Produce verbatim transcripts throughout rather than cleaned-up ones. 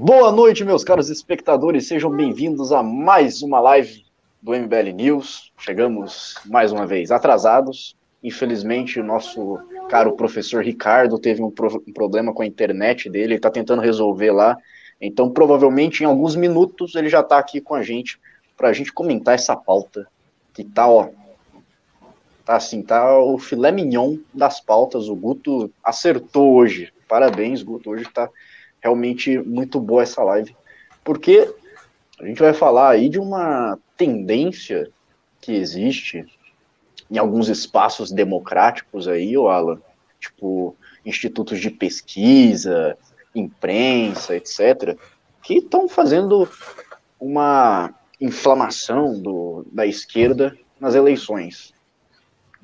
Boa noite, meus caros espectadores, sejam bem-vindos a mais uma live do M B L News. Chegamos mais uma vez atrasados, infelizmente o nosso caro professor Ricardo teve um, pro- um problema com a internet dele, ele está tentando resolver lá, então provavelmente em alguns minutos ele já está aqui com a gente, para a gente comentar essa pauta, que tá, ó, tá assim, tá o filé mignon das pautas, o Guto acertou hoje, parabéns Guto, hoje tá realmente muito boa essa live, porque a gente vai falar aí de uma tendência que existe em alguns espaços democráticos aí, ô Alan, tipo institutos de pesquisa, imprensa, etcétera, que estão fazendo uma inflamação do, da esquerda nas eleições.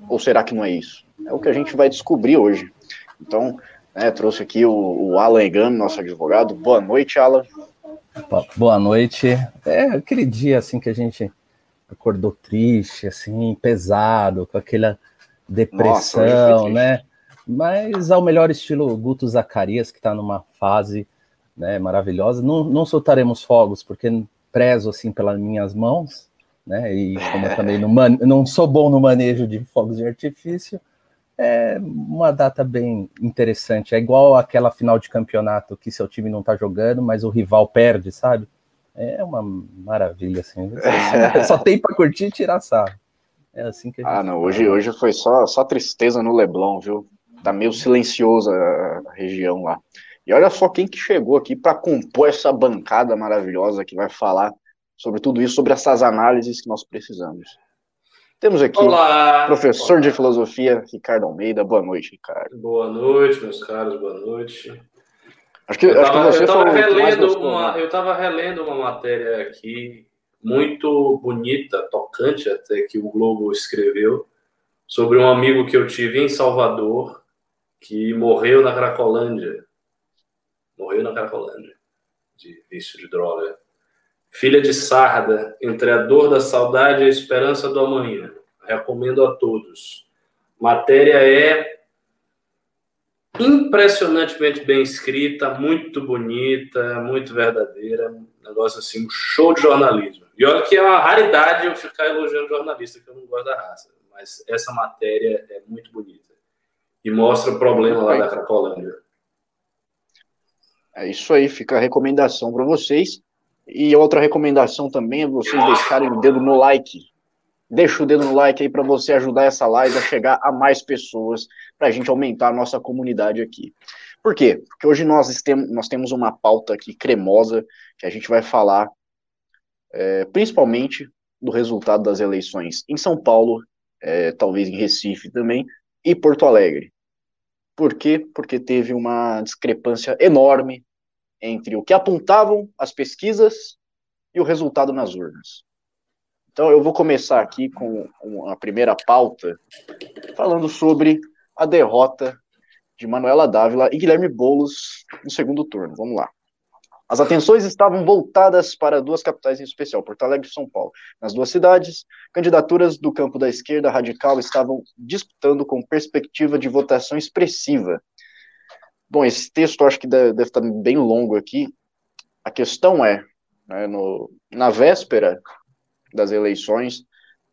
Ou será que não é isso? É o que a gente vai descobrir hoje. Então, É, trouxe aqui o, o Alan Egan, nosso advogado. Boa noite, Alan. Boa noite. É aquele dia assim que a gente acordou triste, assim, pesado, com aquela depressão, nossa, né? Mas ao melhor estilo Guto Zacarias, que está numa fase, né, maravilhosa. Não, não soltaremos fogos, porque prezo assim pelas minhas mãos, né? E como eu também não, man- não sou bom no manejo de fogos de artifício. É uma data bem interessante, é igual aquela final de campeonato que seu time não tá jogando, mas o rival perde, sabe? É uma maravilha, assim, só tem pra curtir e tirar sarro. É assim que a gente... Ah, não, hoje, hoje foi só, só tristeza no Leblon, viu? Tá meio silenciosa a região lá. E olha só quem que chegou aqui pra compor essa bancada maravilhosa que vai falar sobre tudo isso, sobre essas análises que nós precisamos. Temos aqui Olá. professor Olá. de filosofia, Ricardo Almeida. Boa noite, Ricardo. Boa noite, meus caros, boa noite. Acho que, eu acho tava, que você eu tava relendo uma, Eu estava relendo uma matéria aqui, muito bonita, tocante até, que o Globo escreveu, sobre um amigo que eu tive em Salvador, que morreu na Cracolândia. Morreu na Cracolândia, de vício de droga. Filha de sarda, entre a dor da saudade e a esperança do amanhã. Recomendo a todos. Matéria é impressionantemente bem escrita, muito bonita, muito verdadeira. Um negócio assim, um show de jornalismo. E olha que é uma raridade eu ficar elogiando jornalista, que eu não gosto da raça. Mas essa matéria é muito bonita. E mostra o problema lá da Cracolândia. É isso aí, fica a recomendação para vocês. E outra recomendação também é vocês deixarem o dedo no like. Deixa o dedo no like aí para você ajudar essa live a chegar a mais pessoas, para a gente aumentar a nossa comunidade aqui. Por quê? Porque hoje nós temos uma pauta aqui cremosa, que a gente vai falar é, principalmente do resultado das eleições em São Paulo, é, talvez em Recife também, e Porto Alegre. Por quê? Porque teve uma discrepância enorme entre o que apontavam as pesquisas e o resultado nas urnas. Então eu vou começar aqui com a primeira pauta, falando sobre a derrota de Manuela D'Ávila e Guilherme Boulos no segundo turno. Vamos lá. As atenções estavam voltadas para duas capitais em especial, Porto Alegre e São Paulo. Nas duas cidades, candidaturas do campo da esquerda radical estavam disputando com perspectiva de votação expressiva. Bom, esse texto eu acho que deve, deve estar bem longo aqui. A questão é, né, no, na véspera das eleições,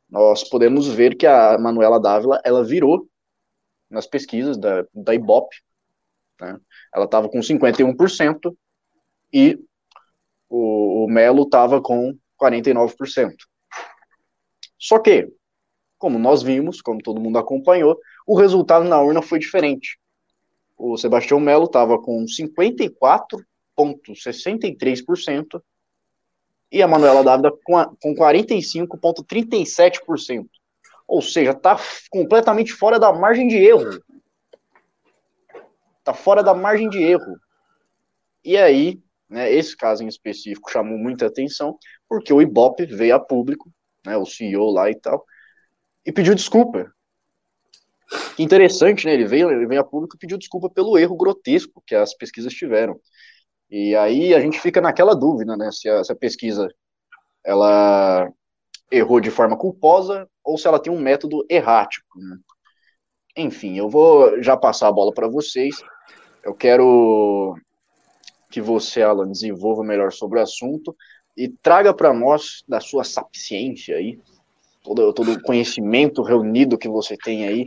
nós podemos ver que a Manuela D'Ávila, ela virou nas pesquisas da, da Ibope, né? Ela estava com cinquenta e um por cento e o, o Melo estava com quarenta e nove por cento. Só que, como nós vimos, como todo mundo acompanhou, o resultado na urna foi diferente. O Sebastião Melo estava com cinquenta e quatro vírgula sessenta e três por cento e a Manuela D'Ávila com, a, com quarenta e cinco vírgula trinta e sete por cento. Ou seja, está f- completamente fora da margem de erro. Está fora da margem de erro. E aí, né, esse caso em específico chamou muita atenção, porque o Ibope veio a público, né, o C E O lá e tal, e pediu desculpa. Que interessante, né? Ele veio, ele veio a público e pediu desculpa pelo erro grotesco que as pesquisas tiveram. E aí a gente fica naquela dúvida, né? Se a, se a pesquisa ela errou de forma culposa ou se ela tem um método errático, né? Enfim, eu vou já passar a bola para vocês. Eu quero que você, Alan, desenvolva melhor sobre o assunto e traga para nós da sua sapiência aí, todo, todo o conhecimento reunido que você tem aí.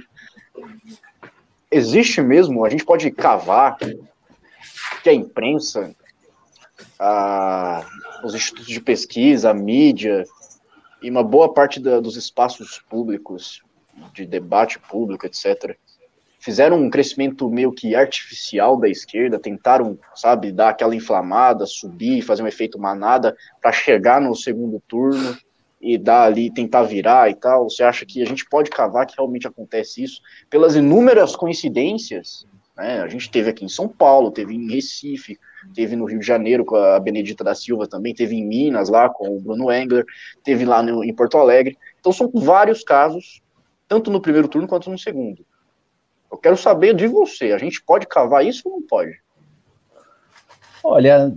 Existe mesmo, a gente pode cavar que a imprensa, a, os institutos de pesquisa, a mídia e uma boa parte da, dos espaços públicos, de debate público, etcétera, fizeram um crescimento meio que artificial da esquerda, tentaram, sabe, dar aquela inflamada, subir, fazer um efeito manada para chegar no segundo turno e dar ali, tentar virar e tal. Você acha que a gente pode cavar que realmente acontece isso? Pelas inúmeras coincidências, né? A gente teve aqui em São Paulo, teve em Recife, teve no Rio de Janeiro com a Benedita da Silva também, teve em Minas lá com o Bruno Engler, teve lá no, em Porto Alegre. Então são vários casos, tanto no primeiro turno quanto no segundo. Eu quero saber de você, a gente pode cavar isso ou não pode? Olha,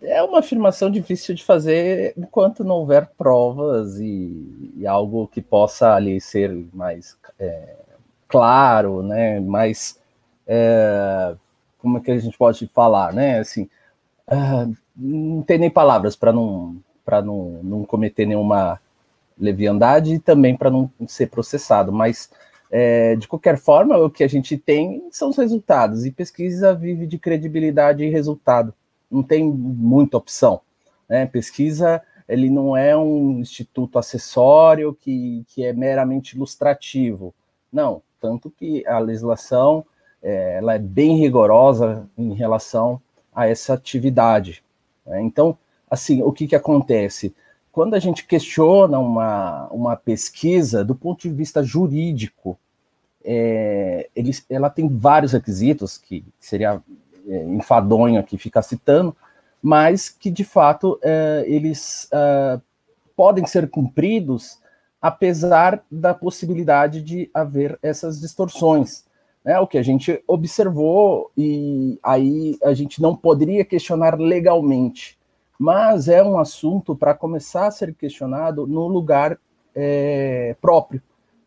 é uma afirmação difícil de fazer enquanto não houver provas e, e algo que possa ali ser mais é, claro, né? Mais, é, como é que a gente pode falar, né? Assim, uh, não tem nem palavras para não, para não, não cometer nenhuma leviandade e também para não ser processado, mas... É, de qualquer forma, o que a gente tem são os resultados, e pesquisa vive de credibilidade e resultado, não tem muita opção, né? Pesquisa, ele não é um instituto acessório que, que é meramente ilustrativo, não, tanto que a legislação é, ela é bem rigorosa em relação a essa atividade, né? Então, assim, o que que acontece? Quando a gente questiona uma, uma pesquisa, do ponto de vista jurídico, é, ele, ela tem vários requisitos, que seria é, enfadonho aqui ficar citando, mas que, de fato, é, eles é, podem ser cumpridos, apesar da possibilidade de haver essas distorções, né? O que a gente observou, e aí a gente não poderia questionar legalmente, mas é um assunto para começar a ser questionado no lugar é, próprio,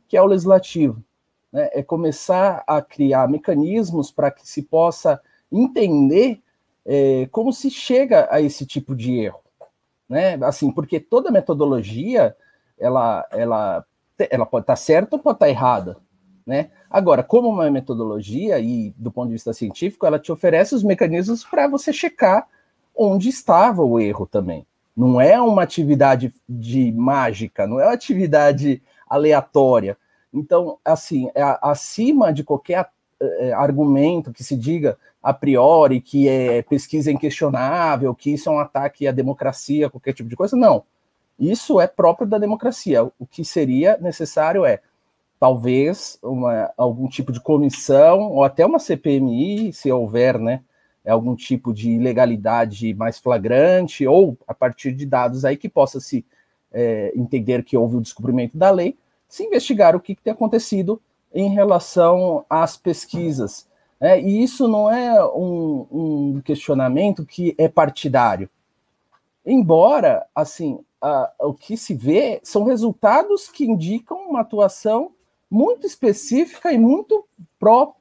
que é o legislativo, né? É começar a criar mecanismos para que se possa entender é, como se chega a esse tipo de erro, né? Assim, porque toda metodologia, ela, ela, ela pode estar certa ou pode estar errada, né? Agora, como uma metodologia, e do ponto de vista científico, ela te oferece os mecanismos para você checar onde estava o erro também. Não é uma atividade de mágica, não é uma atividade aleatória. Então, assim, é acima de qualquer é, argumento que se diga a priori que é pesquisa inquestionável, que isso é um ataque à democracia, qualquer tipo de coisa, não. Isso é próprio da democracia. O que seria necessário é, talvez, uma, algum tipo de comissão, ou até uma C P M I, se houver, né? É algum tipo de ilegalidade mais flagrante, ou a partir de dados aí que possa se é, entender que houve o descumprimento da lei, se investigar o que, que tem acontecido em relação às pesquisas. É, e isso não é um, um questionamento que é partidário. Embora, assim, a, o que se vê são resultados que indicam uma atuação muito específica e muito pró...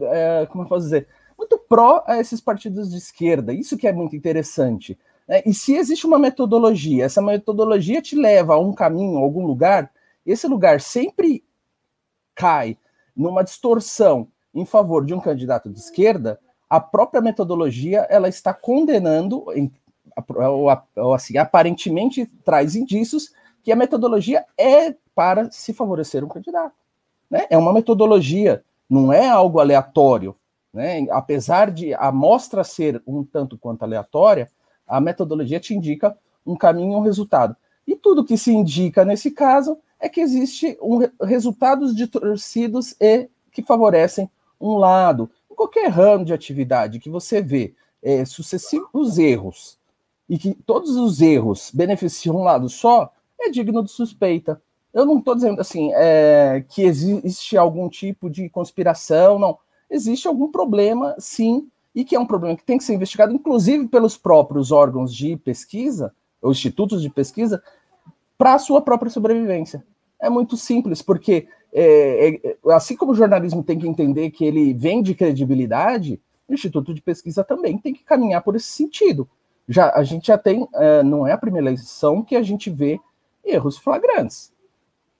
É, como eu posso dizer... muito pró a esses partidos de esquerda, isso que é muito interessante, né? E se existe uma metodologia, essa metodologia te leva a um caminho, a algum lugar, esse lugar sempre cai numa distorção em favor de um candidato de esquerda, a própria metodologia ela está condenando, ou assim, aparentemente traz indícios que a metodologia é para se favorecer um candidato, né? É uma metodologia, não é algo aleatório, né? Apesar de a amostra ser um tanto quanto aleatória, a metodologia te indica um caminho e um resultado. E tudo que se indica nesse caso é que existe um, resultados distorcidos e que favorecem um lado. Em qualquer ramo de atividade que você vê é, sucessivos erros e que todos os erros beneficiam um lado só, é digno de suspeita. Eu não estou dizendo assim é, que existe algum tipo de conspiração, não. Existe algum problema, sim, e que é um problema que tem que ser investigado, inclusive pelos próprios órgãos de pesquisa, ou institutos de pesquisa, para a sua própria sobrevivência. É muito simples, porque é, é, assim como o jornalismo tem que entender que ele vem de credibilidade, o Instituto de Pesquisa também tem que caminhar por esse sentido. Já, a gente já tem, uh, não é a primeira eleição que a gente vê erros flagrantes,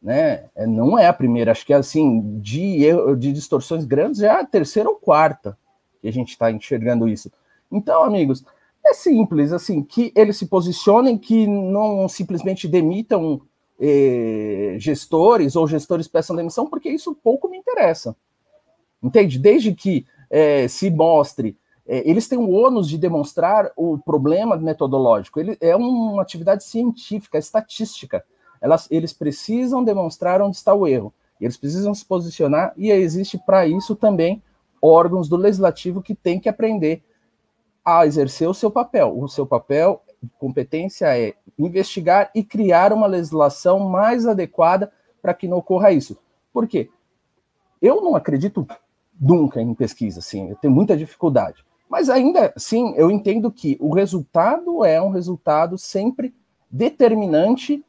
né? Não é a primeira, acho que é assim, de, erro, de distorções grandes, já é a terceira ou quarta que a gente está enxergando isso. Então, amigos, é simples, assim, que eles se posicionem, que não simplesmente demitam eh, gestores ou gestores peçam demissão, porque isso pouco me interessa, entende? Desde que eh, se mostre, eh, eles têm o ônus de demonstrar o problema metodológico, ele é uma atividade científica, estatística, Elas, eles precisam demonstrar onde está o erro, eles precisam se posicionar, e existe para isso também órgãos do legislativo que têm que aprender a exercer o seu papel. O seu papel, competência é investigar e criar uma legislação mais adequada para que não ocorra isso. Por quê? Eu não acredito nunca em pesquisa, assim, eu tenho muita dificuldade. Mas ainda assim, eu entendo que o resultado é um resultado sempre determinante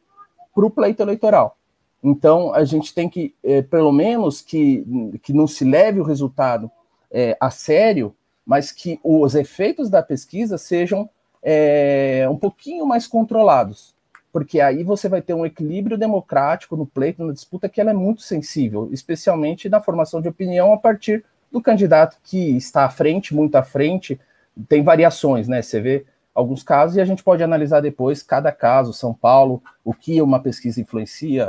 para o pleito eleitoral. Então, a gente tem que, é, pelo menos, que, que não se leve o resultado é, a sério, mas que os efeitos da pesquisa sejam é, um pouquinho mais controlados, porque aí você vai ter um equilíbrio democrático no pleito, na disputa, que ela é muito sensível, especialmente na formação de opinião a partir do candidato que está à frente, muito à frente, tem variações, né? Você vê alguns casos e a gente pode analisar depois cada caso, São Paulo, o que uma pesquisa influencia,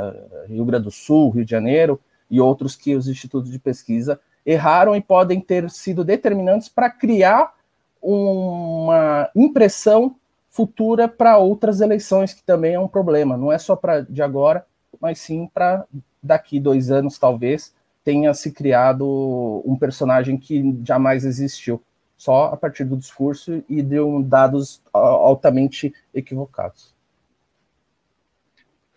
Rio Grande do Sul, Rio de Janeiro, e outros que os institutos de pesquisa erraram e podem ter sido determinantes para criar uma impressão futura para outras eleições, que também é um problema, não é só para de agora, mas sim para daqui dois anos, talvez, tenha se criado um personagem que jamais existiu, só a partir do discurso e de dados altamente equivocados.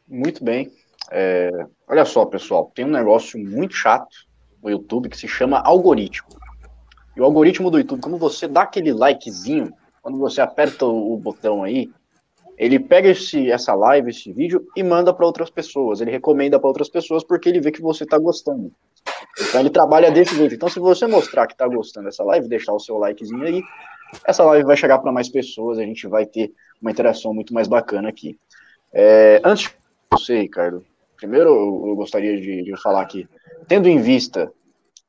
Muito bem. É, olha só, pessoal, tem um negócio muito chato no YouTube, que se chama algoritmo. E o algoritmo do YouTube, quando você dá aquele likezinho, quando você aperta o botão aí, ele pega esse, essa live, esse vídeo, e manda para outras pessoas. Ele recomenda para outras pessoas porque ele vê que você está gostando. Então ele trabalha desse jeito. Então se você mostrar que está gostando dessa live, deixar o seu likezinho aí, essa live vai chegar para mais pessoas, a gente vai ter uma interação muito mais bacana aqui. É, antes de você, Ricardo, primeiro eu gostaria de, de falar aqui, tendo em vista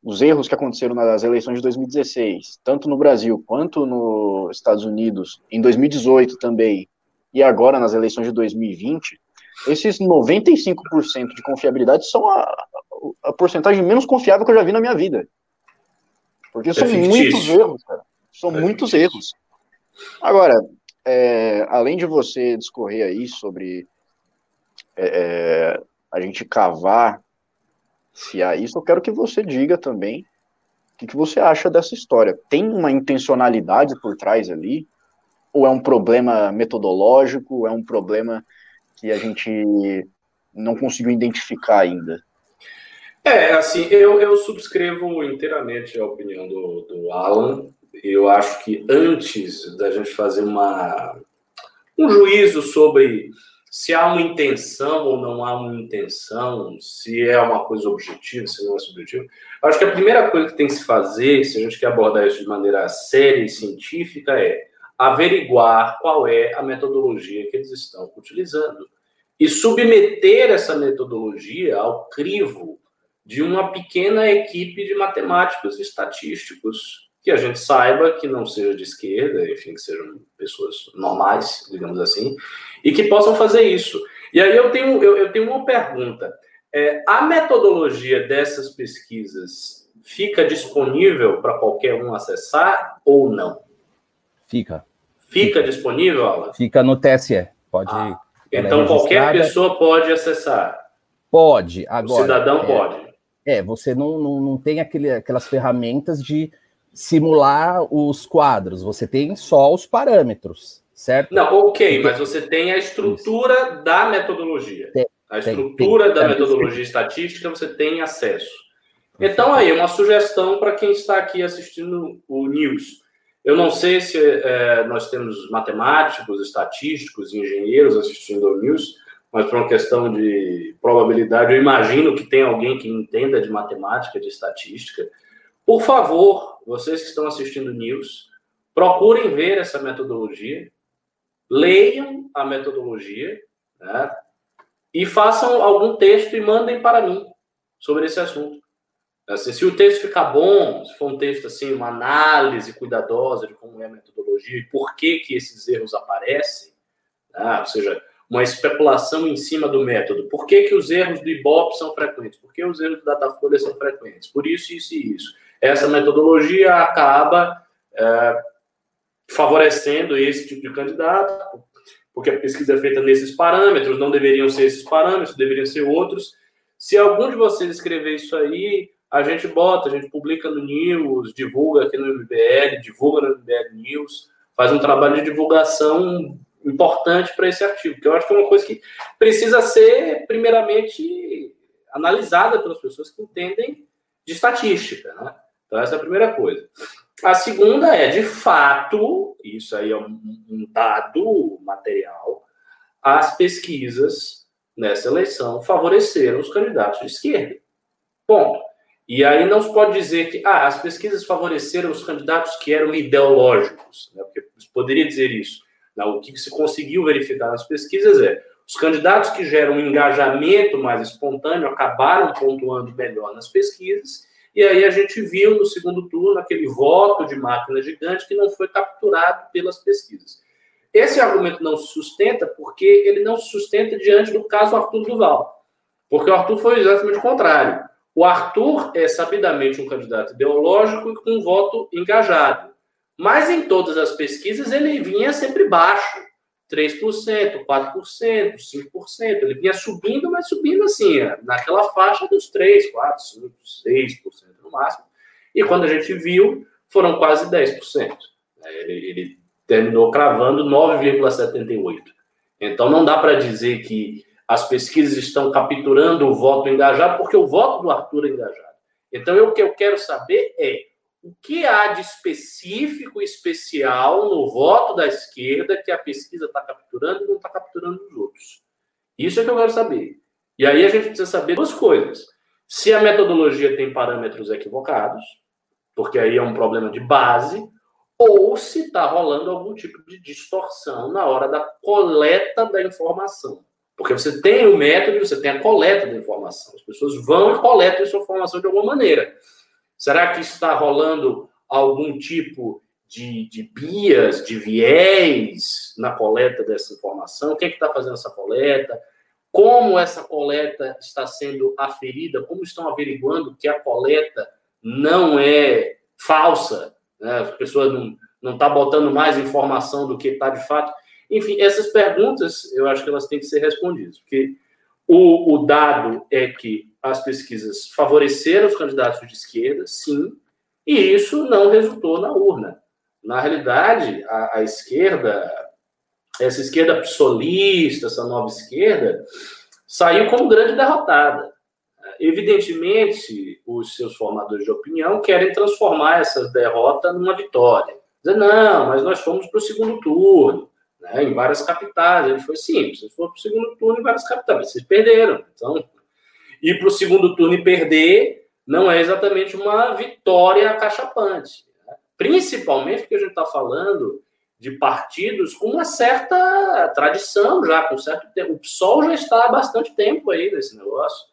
os erros que aconteceram nas eleições de dois mil e dezesseis, tanto no Brasil quanto nos Estados Unidos, em dois mil e dezoito também, e agora nas eleições de dois mil e vinte, esses noventa e cinco por cento de confiabilidade são a, a porcentagem menos confiável que eu já vi na minha vida. Porque são muitos erros, cara. São muitos erros. Agora, é, além de você discorrer aí sobre é, a gente cavar se há isso, eu quero que você diga também o que, que você acha dessa história. Tem uma intencionalidade por trás ali? Ou é um problema metodológico? É um problema que a gente não conseguiu identificar ainda? É, assim, eu, eu subscrevo inteiramente a opinião do, do Alan. Eu acho que antes da gente fazer uma, um juízo sobre se há uma intenção ou não há uma intenção, se é uma coisa objetiva, se não é subjetiva, acho que a primeira coisa que tem que se fazer, se a gente quer abordar isso de maneira séria e científica, é averiguar qual é a metodologia que eles estão utilizando e submeter essa metodologia ao crivo de uma pequena equipe de matemáticos e estatísticos que a gente saiba que não seja de esquerda, enfim, que sejam pessoas normais, digamos assim, e que possam fazer isso. E aí eu tenho, eu, eu tenho uma pergunta. É, a metodologia dessas pesquisas fica disponível para qualquer um acessar ou não? Fica. Fica, fica. disponível, Alan? Fica no T S E. Pode. Ah, então qualquer pessoa pode acessar? Pode. Agora, o cidadão é, pode? É, você não, não, não tem aquele, aquelas ferramentas de simular os quadros, você tem só os parâmetros, certo? Não, ok, mas você tem a estrutura Isso. da metodologia. Tem, a estrutura tem, tem, da tem, metodologia tem. estatística você tem acesso. Então, aí, uma sugestão para quem está aqui assistindo o News. Eu não sei se é, nós temos matemáticos, estatísticos, engenheiros assistindo ao News, mas por uma questão de probabilidade, eu imagino que tem alguém que entenda de matemática, de estatística. Por favor, vocês que estão assistindo News, procurem ver essa metodologia, leiam a metodologia, né, e façam algum texto e mandem para mim sobre esse assunto. Assim, se o texto ficar bom, se for um texto assim, uma análise cuidadosa de como é a metodologia e por que que esses erros aparecem, né, ou seja, uma especulação em cima do método. Por que que os erros do Ibope são frequentes? Por que os erros do Datafolha são frequentes? Por isso, isso e isso. Essa metodologia acaba é, favorecendo esse tipo de candidato, porque a pesquisa é feita nesses parâmetros, não deveriam ser esses parâmetros, deveriam ser outros. Se algum de vocês escrever isso aí, a gente bota, a gente publica no News, divulga aqui no M B L, divulga no M B L News, faz um trabalho de divulgação importante para esse artigo, que eu acho que é uma coisa que precisa ser, primeiramente, analisada pelas pessoas que entendem de estatística, né? Então, essa é a primeira coisa. A segunda é, de fato, isso aí é um, um dado material, as pesquisas nessa eleição favoreceram os candidatos de esquerda. Ponto. E aí não se pode dizer que ah, as pesquisas favoreceram os candidatos que eram ideológicos, né? Porque poderia dizer isso. Não, o que se conseguiu verificar nas pesquisas é os candidatos que geram um engajamento mais espontâneo acabaram pontuando melhor nas pesquisas. E aí a gente viu no segundo turno aquele voto de máquina gigante que não foi capturado pelas pesquisas. Esse argumento não se sustenta porque ele não se sustenta diante do caso Arthur do Val. Porque o Arthur foi exatamente o contrário. O Arthur é sabidamente um candidato ideológico e com um voto engajado. Mas em todas as pesquisas ele vinha sempre baixo. três por cento, quatro por cento, cinco por cento. Ele vinha subindo, mas subindo assim, naquela faixa dos três por cento, quatro por cento, cinco por cento, seis por cento no máximo. E quando a gente viu, foram quase dez por cento. Ele, ele terminou cravando nove vírgula setenta e oito por cento. Então não dá para dizer que as pesquisas estão capturando o voto engajado, porque o voto do Arthur é engajado. Então eu, o que eu quero saber é o que há de específico e especial no voto da esquerda que a pesquisa está capturando e não está capturando os outros. Isso é que eu quero saber. E aí a gente precisa saber duas coisas. Se a metodologia tem parâmetros equivocados, porque aí é um problema de base, ou se está rolando algum tipo de distorção na hora da coleta da informação. Porque você tem o método e você tem a coleta da informação. As pessoas vão e coletam essa informação de alguma maneira. Será que está rolando algum tipo de, de bias, de viés na coleta dessa informação? Quem é que está fazendo essa coleta? Como essa coleta está sendo aferida? Como estão averiguando que a coleta não é falsa? Né? A pessoa não, não está botando mais informação do que está de fato. Enfim, essas perguntas, eu acho que elas têm que ser respondidas, porque o, o dado é que as pesquisas favoreceram os candidatos de esquerda, sim, e isso não resultou na urna. Na realidade, a, a esquerda, essa esquerda psolista, essa nova esquerda, saiu como grande derrotada. Evidentemente, os seus formadores de opinião querem transformar essa derrota numa vitória. Dizer, não, mas nós fomos para o segundo turno, né, em várias capitais. Ele foi, sim, vocês foram para o segundo turno em várias capitais, vocês perderam, então... Ir para o segundo turno e perder não é exatamente uma vitória acachapante. Né? Principalmente porque a gente está falando de partidos com uma certa tradição já, com certo tempo. O P SOL já está há bastante tempo aí nesse negócio.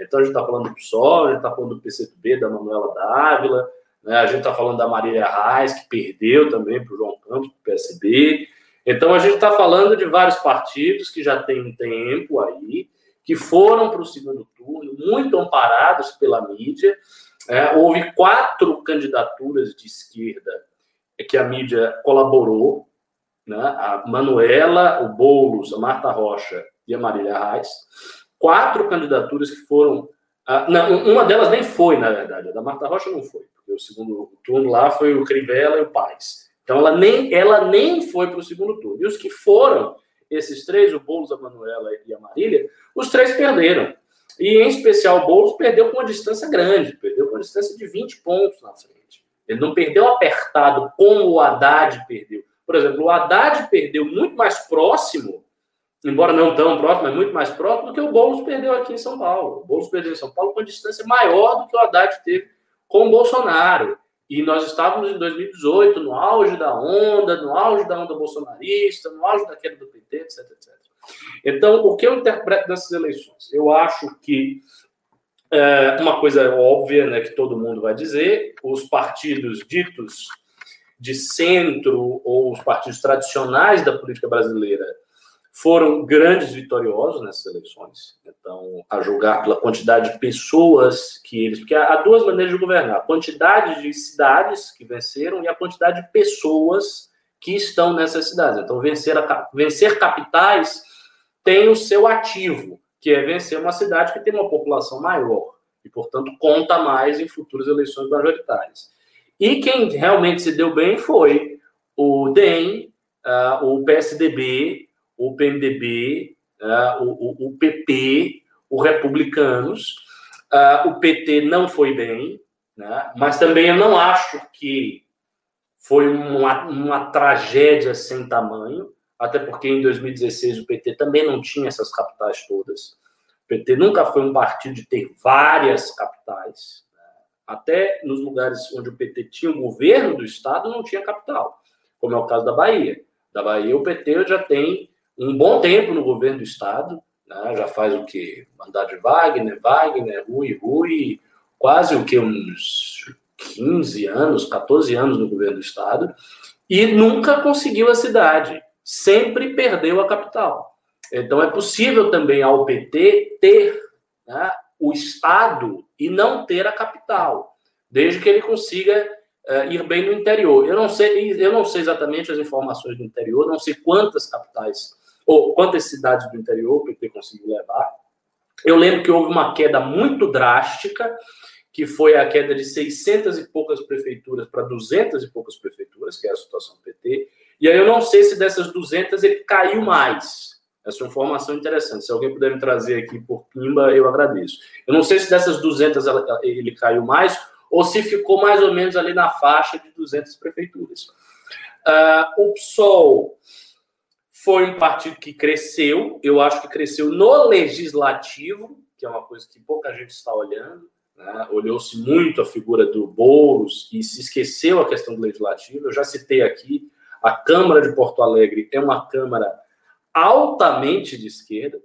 Então a gente está falando do P SOL, a gente está falando do P C do B, da Manuela D'Ávila, né? A gente está falando da Marília Reis, que perdeu também para o João Campos, para o P S B. Então a gente está falando de vários partidos que já tem um tempo aí, que foram para o segundo turno, muito amparados pela mídia. É, houve quatro candidaturas de esquerda que a mídia colaborou, né? A Manuela, o Boulos, a Marta Rocha e a Marília Reis. Quatro candidaturas que foram... Ah, não, uma delas nem foi, na verdade. A da Marta Rocha não foi, porque o segundo turno lá foi o Crivella e o Paes. Então, ela nem, ela nem foi para o segundo turno. E os que foram... Esses três, o Boulos, a Manuela e a Marília, os três perderam. E, em especial, o Boulos perdeu com uma distância grande, perdeu com uma distância de vinte pontos na frente. Ele não perdeu apertado como o Haddad perdeu. Por exemplo, o Haddad perdeu muito mais próximo, embora não tão próximo, mas muito mais próximo do que o Boulos perdeu aqui em São Paulo. O Boulos perdeu em São Paulo com uma distância maior do que o Haddad teve com Bolsonaro. E nós estávamos em dois mil e dezoito, no auge da onda, no auge da onda bolsonarista, no auge da queda do P T, etc, etcétera. Então, o que eu interpreto dessas eleições? Eu acho que é, uma coisa óbvia, né, que todo mundo vai dizer, os partidos ditos de centro ou os partidos tradicionais da política brasileira foram grandes vitoriosos nessas eleições. Então, a julgar pela quantidade de pessoas que eles... Porque há duas maneiras de governar. A quantidade de cidades que venceram e a quantidade de pessoas que estão nessas cidades. Então, vencer, a, vencer capitais tem o seu ativo, que é vencer uma cidade que tem uma população maior e, portanto, conta mais em futuras eleições majoritárias. E quem realmente se deu bem foi o D E M, uh, o P S D B, o P M D B, uh, o, o, o P T, o Republicanos. Uh, o P T não foi bem, né? Mas também eu não acho que foi uma, uma tragédia sem tamanho, até porque em dois mil e dezesseis o P T também não tinha essas capitais todas. O P T nunca foi um partido de ter várias capitais. Até nos lugares onde o P T tinha o governo do Estado, não tinha capital, como é o caso da Bahia. Da Bahia, o P T já tem um bom tempo no governo do Estado, né? Já faz o quê? Mandar de Wagner, Wagner, Rui, Rui, quase o quê? Uns quinze anos, quatorze anos no governo do Estado, e nunca conseguiu a cidade, sempre perdeu a capital. Então é possível também ao P T ter, né, o Estado e não ter a capital, desde que ele consiga uh, ir bem no interior. Eu não sei, eu não sei exatamente as informações do interior, não sei quantas capitais ou quantas cidades do interior o P T conseguiu levar. Eu lembro que houve uma queda muito drástica, que foi a queda de seiscentas e poucas prefeituras para duzentas e poucas prefeituras, que é a situação do P T. E aí eu não sei se dessas duzentas ele caiu mais. Essa informação interessante. Se alguém puder me trazer aqui por Pimba, eu agradeço. Eu não sei se dessas duzentas ele caiu mais ou se ficou mais ou menos ali na faixa de duzentas prefeituras. Uh, o P SOL foi um partido que cresceu. Eu acho que cresceu no legislativo, que é uma coisa que pouca gente está olhando, né? Olhou-se muito a figura do Boulos e se esqueceu a questão do legislativo. Eu já citei aqui, a Câmara de Porto Alegre é uma Câmara altamente de esquerda,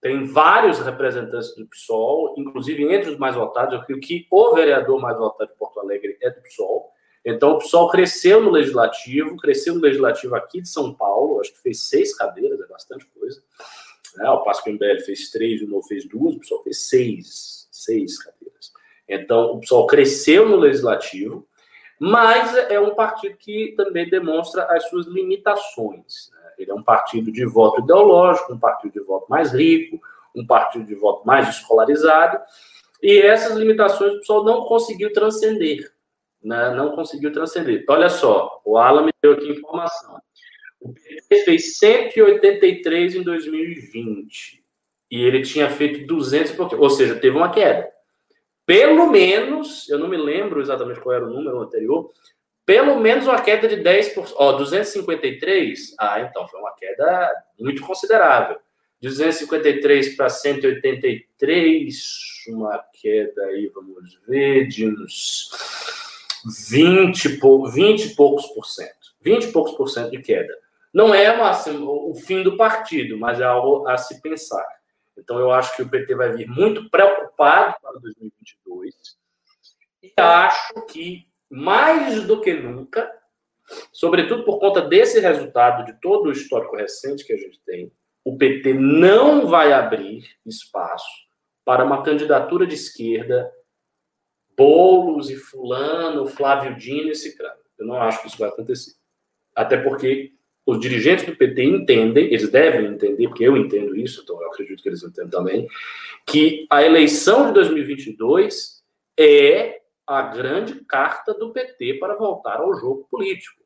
tem vários representantes do P SOL, inclusive entre os mais votados, eu creio que o vereador mais votado de Porto Alegre é do P SOL. Então o P SOL cresceu no legislativo, cresceu no legislativo aqui de São Paulo, acho que fez seis cadeiras, é bastante coisa. O passo que o M B L fez três, o Novo fez duas, o P SOL fez seis, seis cadeiras. Então o P SOL cresceu no legislativo, mas é um partido que também demonstra as suas limitações, né? Ele é um partido de voto ideológico, um partido de voto mais rico, um partido de voto mais escolarizado, e essas limitações o pessoal não conseguiu transcender, né? Não conseguiu transcender. Então, olha só, o Alan me deu aqui informação. O P T fez cento e oitenta e três em dois mil e vinte, e ele tinha feito duzentos, ou seja, teve uma queda. Pelo menos, eu não me lembro exatamente qual era o número anterior, pelo menos uma queda de dez por cento. Ó, duzentos e cinquenta e três? Ah, então, foi uma queda muito considerável. duzentos e cinquenta e três para cento e oitenta e três, uma queda aí, vamos ver, de uns vinte e poucos por cento. vinte e poucos por cento de queda. Não é uma, assim, o fim do partido, mas é algo a se pensar. Então, eu acho que o P T vai vir muito preocupado para dois mil e vinte e dois. E acho que mais do que nunca, sobretudo por conta desse resultado, de todo o histórico recente que a gente tem, o P T não vai abrir espaço para uma candidatura de esquerda, Boulos e fulano, Flávio Dino e esse cara. Eu não acho que isso vai acontecer. Até porque os dirigentes do P T entendem, eles devem entender, porque eu entendo isso, então eu acredito que eles entendem também, que a eleição de dois mil e vinte e dois é a grande carta do P T para voltar ao jogo político,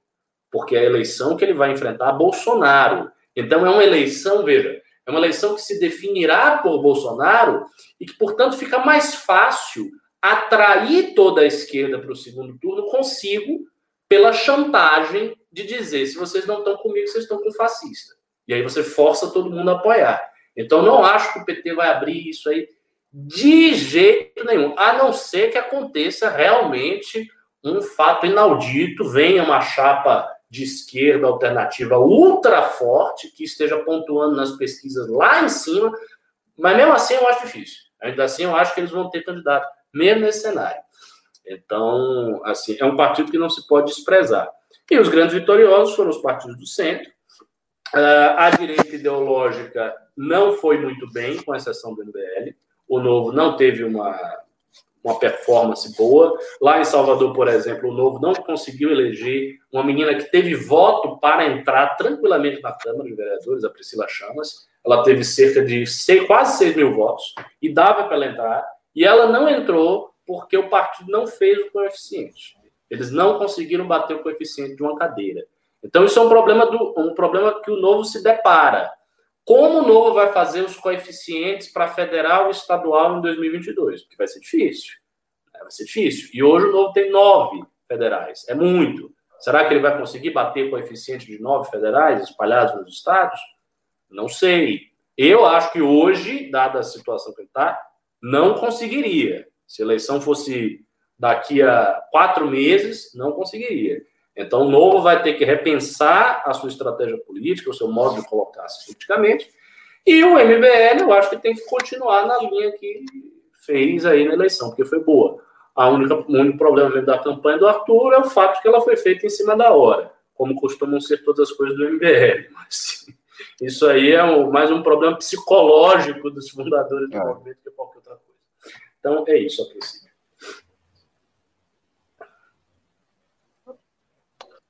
porque é a eleição que ele vai enfrentar Bolsonaro. Então é uma eleição, veja, é uma eleição que se definirá por Bolsonaro e que, portanto, fica mais fácil atrair toda a esquerda para o segundo turno consigo pela chantagem de dizer: se vocês não estão comigo, vocês estão com o fascista. E aí você força todo mundo a apoiar. Então não acho que o P T vai abrir isso aí De jeito nenhum, a não ser que aconteça realmente um fato inaudito, venha uma chapa de esquerda alternativa ultra forte, que esteja pontuando nas pesquisas lá em cima, mas mesmo assim eu acho difícil. Ainda assim eu acho que eles vão ter candidato, mesmo nesse cenário. Então, assim, é um partido que não se pode desprezar. E os grandes vitoriosos foram os partidos do centro. A direita ideológica não foi muito bem, com exceção do M B L. O Novo não teve uma, uma performance boa. Lá em Salvador, por exemplo, o Novo não conseguiu eleger uma menina que teve voto para entrar tranquilamente na Câmara de Vereadores, a Priscila Chamas. Ela teve cerca de seis, quase seis mil votos e dava para ela entrar. E ela não entrou porque o partido não fez o coeficiente. Eles não conseguiram bater o coeficiente de uma cadeira. Então, isso é um problema, do, um problema que o Novo se depara. Como o Novo vai fazer os coeficientes para federal e estadual em dois mil e vinte e dois? Porque vai ser difícil. Vai ser difícil. E hoje o Novo tem nove federais. É muito. Será que ele vai conseguir bater coeficiente de nove federais espalhados nos estados? Não sei. Eu acho que hoje, dada a situação que ele está, não conseguiria. Se a eleição fosse daqui a quatro meses, não conseguiria. Então, o Novo vai ter que repensar a sua estratégia política, o seu modo de colocar-se politicamente. E o M B L, eu acho que tem que continuar na linha que fez aí na eleição, porque foi boa. A única, o único problema da campanha do Arthur é o fato de que ela foi feita em cima da hora, como costumam ser todas as coisas do M B L. Mas isso aí é um, mais um problema psicológico dos fundadores do movimento que qualquer outra coisa. Então, é isso a princípio.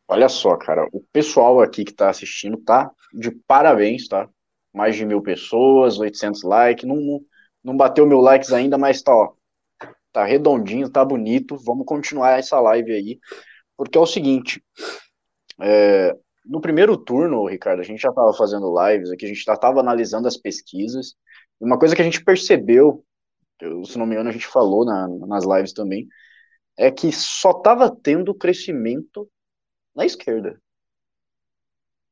Olha só, cara, o pessoal aqui que tá assistindo tá de parabéns, tá? Mais de mil pessoas, oitocentos likes, não, não bateu mil likes ainda, mas tá, ó, tá redondinho, tá bonito, vamos continuar essa live aí, porque é o seguinte, é, no primeiro turno, Ricardo, a gente já tava fazendo lives aqui, a gente já tava analisando as pesquisas, e uma coisa que a gente percebeu, eu, se não me engano a gente falou na, nas lives também, é que só tava tendo crescimento na esquerda.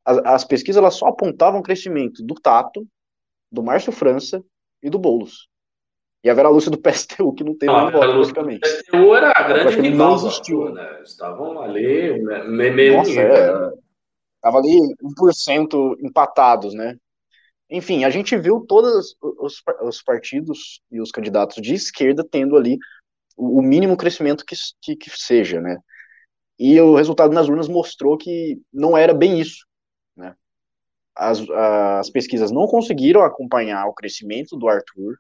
As, as pesquisas elas só apontavam o crescimento do Tato, do Márcio França e do Boulos. E a Vera Lúcia do P S T U, que não teve voto, praticamente. O P S T U era a grande rival, não existiu. Arthur, né? Estavam ali, meio... Nossa, é, tava ali um por cento empatados, né? Enfim, a gente viu todos os, os partidos e os candidatos de esquerda tendo ali o, o mínimo crescimento que, que, que seja, né? E o resultado nas urnas mostrou que não era bem isso, né? As, as pesquisas não conseguiram acompanhar o crescimento do Arthur,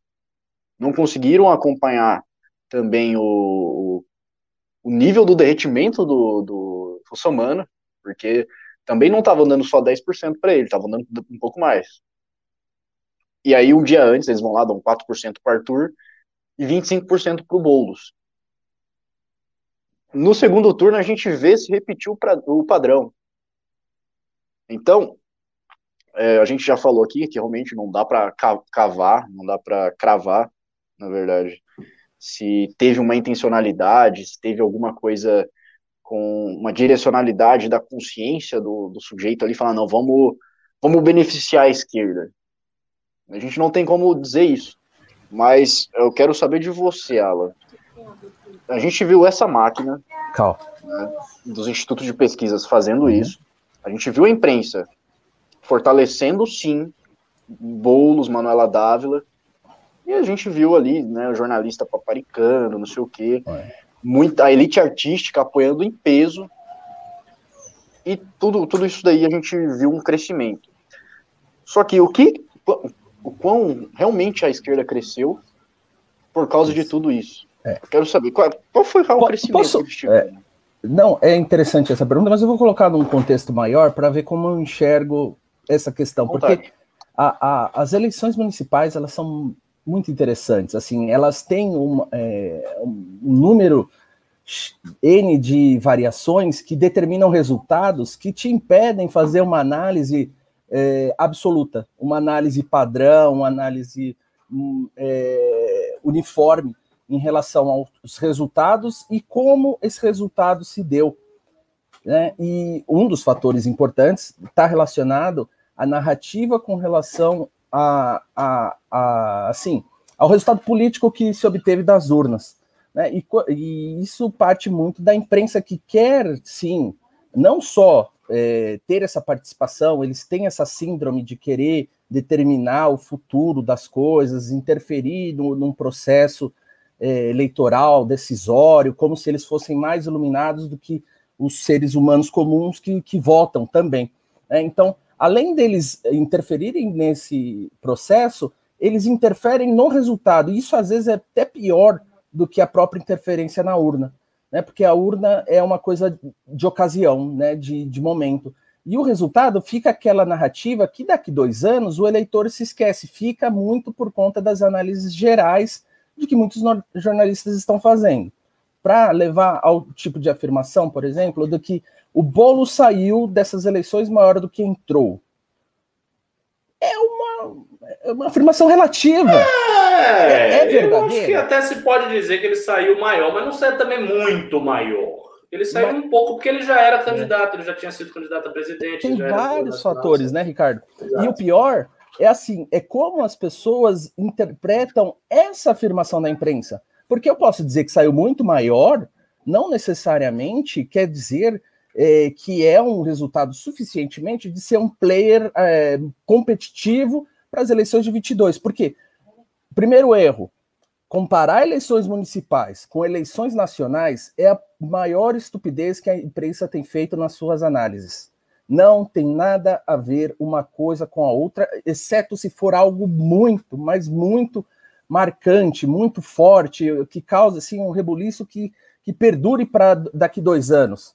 não conseguiram acompanhar também o, o nível do derretimento do, do Russomano, porque também não estava dando só dez por cento para ele, estava dando um pouco mais. E aí, um dia antes, eles vão lá, dão quatro por cento para o Arthur e vinte e cinco por cento para o Boulos. No segundo turno, a gente vê se repetiu o padrão. Então, é, a gente já falou aqui que realmente não dá para cavar, não dá para cravar, na verdade, se teve uma intencionalidade, se teve alguma coisa com uma direcionalidade da consciência do, do sujeito ali, falar, não, vamos, vamos beneficiar a esquerda. A gente não tem como dizer isso, mas eu quero saber de você, Alan. A gente viu essa máquina, né, dos institutos de pesquisas fazendo isso. A gente viu a imprensa fortalecendo, sim, Boulos, Manuela D'Ávila. E a gente viu ali, né, o jornalista paparicando, não sei o quê. Muita, a elite artística apoiando em peso. E tudo, tudo isso daí a gente viu um crescimento. Só que o que, o quão realmente a esquerda cresceu por causa de tudo isso? É. Quero saber, qual, qual foi o crescimento? Posso, é, não, é interessante essa pergunta, mas eu vou colocar num contexto maior para ver como eu enxergo essa questão, porque a, a, as eleições municipais, elas são muito interessantes, assim, elas têm uma, é, um número N de variações que determinam resultados que te impedem fazer uma análise é, absoluta, uma análise padrão, uma análise é, uniforme, em relação aos resultados e como esse resultado se deu, né? E um dos fatores importantes está relacionado à narrativa com relação a, a, a, assim, ao resultado político que se obteve das urnas. Né? E, e isso parte muito da imprensa, que quer, sim, não só é, ter essa participação, eles têm essa síndrome de querer determinar o futuro das coisas, interferir no, num processo é, eleitoral, decisório, como se eles fossem mais iluminados do que os seres humanos comuns que, que votam também. É, então, além deles interferirem nesse processo, eles interferem no resultado, e isso às vezes é até pior do que a própria interferência na urna, né? Porque a urna é uma coisa de ocasião, né? de, de momento, e o resultado fica aquela narrativa que daqui dois anos o eleitor se esquece, fica muito por conta das análises gerais de que muitos jornalistas estão fazendo, para levar ao tipo de afirmação, por exemplo, de que o Boulos saiu dessas eleições maior do que entrou. É uma, é uma afirmação relativa. É, é, é verdadeiro. Eu acho que até se pode dizer que ele saiu maior, mas não saiu também muito maior. Ele saiu mas... um pouco, porque ele já era candidato, é. ele já tinha sido candidato a presidente. Tem já vários era fatores, né, Ricardo? Exato. E o pior é assim, é como as pessoas interpretam essa afirmação da imprensa. Porque eu posso dizer que saiu muito maior, não necessariamente quer dizer... É, que é um resultado suficientemente de ser um player é, competitivo para as eleições de vinte e dois. Por quê? Primeiro erro, comparar eleições municipais com eleições nacionais é a maior estupidez que a imprensa tem feito nas suas análises. Não tem nada a ver uma coisa com a outra, exceto se for algo muito, mas muito marcante, muito forte, que cause assim, um rebuliço que, que perdure para daqui dois anos.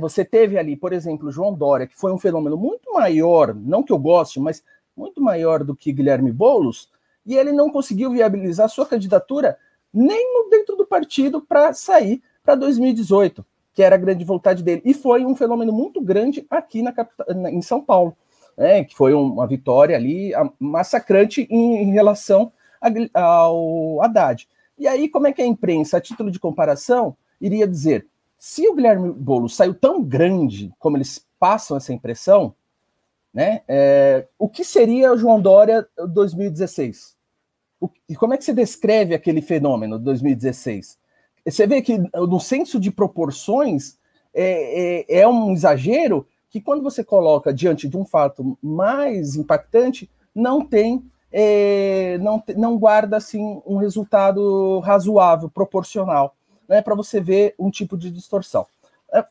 Você teve ali, por exemplo, João Dória, que foi um fenômeno muito maior, não que eu goste, mas muito maior do que Guilherme Boulos, e ele não conseguiu viabilizar sua candidatura nem dentro do partido para sair para dois mil e dezoito, que era a grande vontade dele. E foi um fenômeno muito grande aqui na capital, em São Paulo, né, que foi uma vitória ali massacrante em relação ao Haddad. E aí, como é que a imprensa, a título de comparação, iria dizer... Se o Guilherme Boulos saiu tão grande como eles passam essa impressão, né, é, o que seria o João Dória dois mil e dezesseis? O, e como é que você descreve aquele fenômeno de dois mil e dezesseis? Você vê que no senso de proporções é, é, é um exagero que quando você coloca diante de um fato mais impactante, não tem, é, não, não guarda assim, um resultado razoável, proporcional. Né, para você ver um tipo de distorção.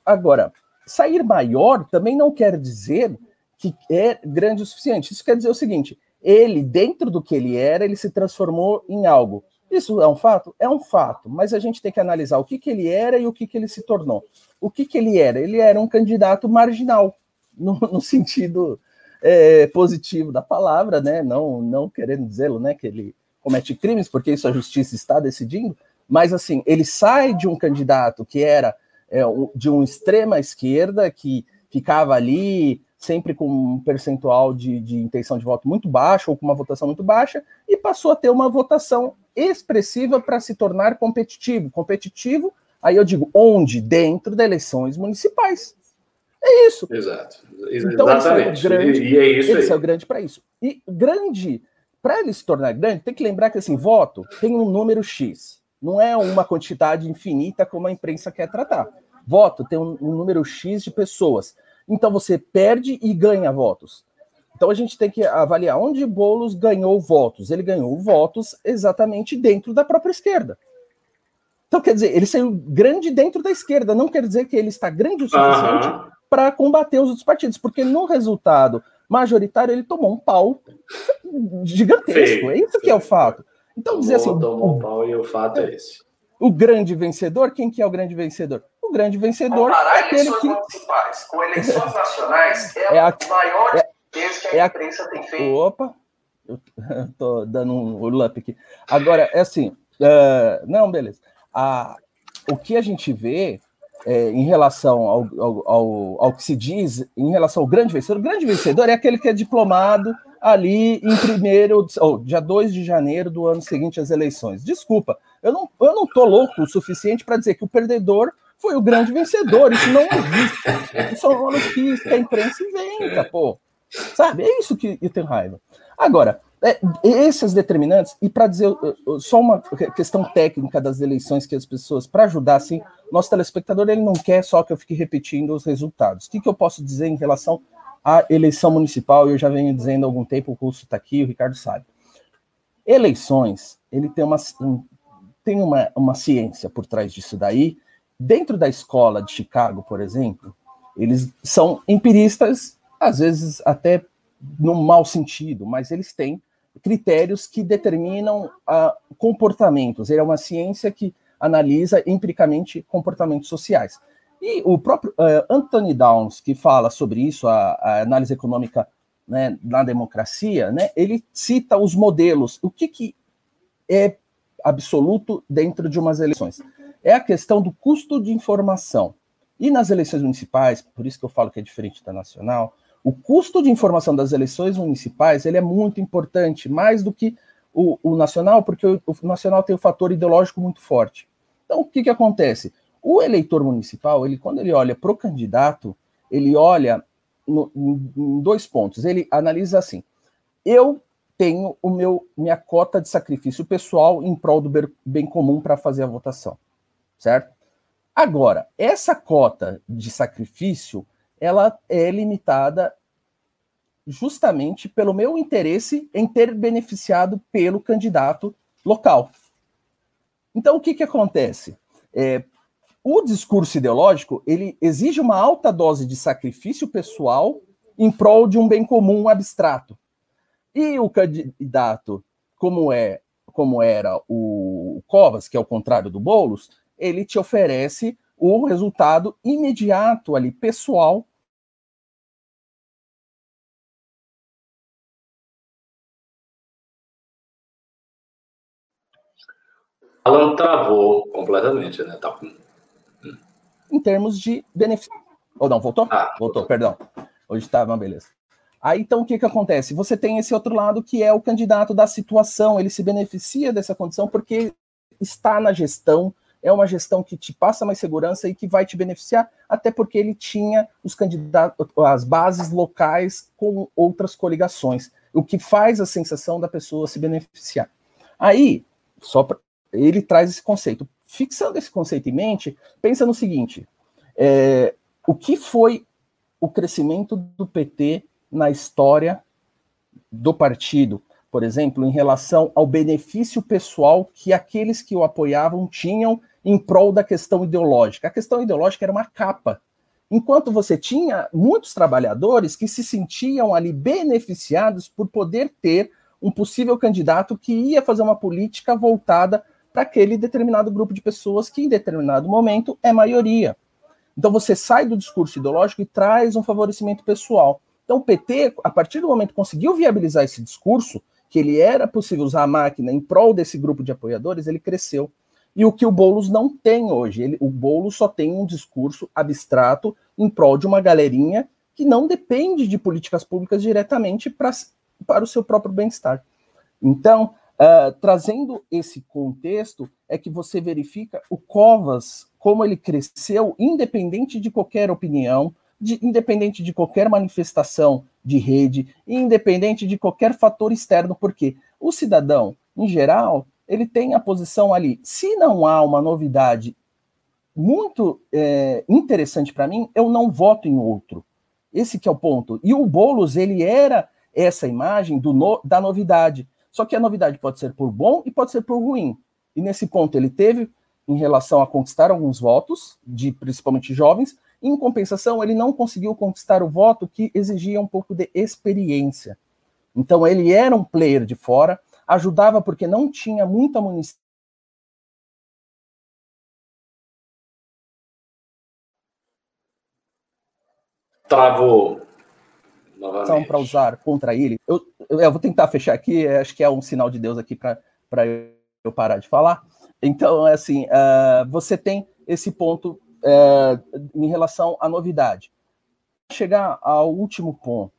Agora, sair maior também não quer dizer que é grande o suficiente. Isso quer dizer o seguinte, ele, dentro do que ele era, ele se transformou em algo. Isso é um fato? É um fato, mas a gente tem que analisar o que, que ele era e o que, que ele se tornou. O que, que ele era? Ele era um candidato marginal, no, no sentido é, positivo da palavra, né? não, não querendo dizê-lo, né, que ele comete crimes, porque isso a justiça está decidindo, mas assim, ele sai de um candidato que era é, de uma extrema esquerda, que ficava ali sempre com um percentual de, de intenção de voto muito baixo, ou com uma votação muito baixa, e passou a ter uma votação expressiva para se tornar competitivo. Competitivo, aí eu digo, onde? Dentro das eleições municipais. É isso. Exato. Então, exatamente. Ele é grande, e, e é isso ele aí. É grande para isso. E grande, para ele se tornar grande, tem que lembrar que assim, voto tem um número X. Não é uma quantidade infinita como a imprensa quer tratar. Voto tem um, um número X de pessoas. Então você perde e ganha votos. Então a gente tem que avaliar onde Boulos ganhou votos. Ele ganhou votos exatamente dentro da própria esquerda. Então quer dizer, ele saiu grande dentro da esquerda. Não quer dizer que ele está grande o suficiente uhum. para combater os outros partidos. Porque no resultado majoritário ele tomou um pau gigantesco. Sim. É isso que é o fato. Então, dizer assim, o, pau e o fato é esse. O grande vencedor, quem que é o grande vencedor? O grande vencedor comparar é aquele que... municipais com eleições nacionais é, é a maior é, que a é imprensa a... tem feito. Opa, eu tô dando um lump aqui. Agora, é assim, uh, não, beleza. Uh, o que a gente vê é, em relação ao, ao, ao, ao que se diz, em relação ao grande vencedor, o grande vencedor é aquele que é diplomado, ali em primeiro, oh, dia dois de janeiro do ano seguinte às eleições. Desculpa, eu não, eu não tô louco o suficiente para dizer que o perdedor foi o grande vencedor, isso não existe. Isso é uma notícia que a imprensa inventa, pô. Sabe, é isso que eu tenho raiva. Agora, É, esses determinantes, e para dizer só uma questão técnica das eleições que as pessoas, para ajudar, assim, nosso telespectador, ele não quer só que eu fique repetindo os resultados. O que, que eu posso dizer em relação à eleição municipal? Eu já venho dizendo há algum tempo, o Russo está aqui, o Ricardo sabe. Eleições, ele tem uma, tem uma, uma ciência por trás disso daí. Dentro da escola de Chicago, por exemplo, eles são empiristas, às vezes até no mau sentido, mas eles têm critérios que determinam ah, comportamentos. Ele é uma ciência que analisa empiricamente comportamentos sociais. E o próprio uh, Anthony Downs, que fala sobre isso, a, a análise econômica, né, na democracia, né, ele cita os modelos. O que, que é absoluto dentro de umas eleições? É a questão do custo de informação. E nas eleições municipais, por isso que eu falo que é diferente da nacional, o custo de informação das eleições municipais, ele é muito importante, mais do que o, o nacional, porque o, o nacional tem um fator ideológico muito forte. Então, o que, que acontece? O eleitor municipal, ele, quando ele olha para o candidato, ele olha no, em, em dois pontos. Ele analisa assim: eu tenho o meu, minha cota de sacrifício pessoal em prol do bem comum para fazer a votação, certo? Agora, essa cota de sacrifício, ela é limitada justamente pelo meu interesse em ter beneficiado pelo candidato local. Então, o que, que acontece? É, o discurso ideológico, ele exige uma alta dose de sacrifício pessoal em prol de um bem comum abstrato. E o candidato, como, é, como era o Covas, que é o contrário do Boulos, ele te oferece o resultado imediato ali, pessoal, Alan travou completamente, né? Tá. Em termos de benefício. Ou oh, não, voltou? Ah, voltou, perdão. Hoje tá uma beleza. Aí, então, o que que acontece? Você tem esse outro lado que é o candidato da situação, ele se beneficia dessa condição porque está na gestão, é uma gestão que te passa mais segurança e que vai te beneficiar, até porque ele tinha os candidatos, as bases locais com outras coligações, o que faz a sensação da pessoa se beneficiar. Aí, só pra, ele traz esse conceito. Fixando esse conceito em mente, pensa no seguinte: é, o que foi o crescimento do P T na história do partido, por exemplo, em relação ao benefício pessoal que aqueles que o apoiavam tinham em prol da questão ideológica? A questão ideológica era uma capa. Enquanto você tinha muitos trabalhadores que se sentiam ali beneficiados por poder ter um possível candidato que ia fazer uma política voltada para aquele determinado grupo de pessoas que em determinado momento é maioria. Então você sai do discurso ideológico e traz um favorecimento pessoal. Então o P T, a partir do momento que conseguiu viabilizar esse discurso, que ele era possível usar a máquina em prol desse grupo de apoiadores, ele cresceu. E o que o Boulos não tem hoje, ele, o Boulos só tem um discurso abstrato em prol de uma galerinha que não depende de políticas públicas diretamente pra, para o seu próprio bem-estar. Então, uh, trazendo esse contexto, é que você verifica o Covas, como ele cresceu, independente de qualquer opinião, de, independente de qualquer manifestação de rede, independente de qualquer fator externo, porque o cidadão, em geral, ele tem a posição ali: se não há uma novidade muito é, interessante para mim, eu não voto em outro. Esse que é o ponto. E o Boulos, ele era essa imagem do no, da novidade. Só que a novidade pode ser por bom e pode ser por ruim. E nesse ponto ele teve, em relação a conquistar alguns votos, de principalmente jovens. Em compensação, ele não conseguiu conquistar o voto que exigia um pouco de experiência. Então, ele era um player de fora, ajudava porque não tinha muita munição. Travou. Para usar contra ele. Eu, eu, eu vou tentar fechar aqui, acho que é um sinal de Deus aqui para eu parar de falar. Então, assim, uh, você tem esse ponto... É, em relação à novidade. Chegar ao último ponto,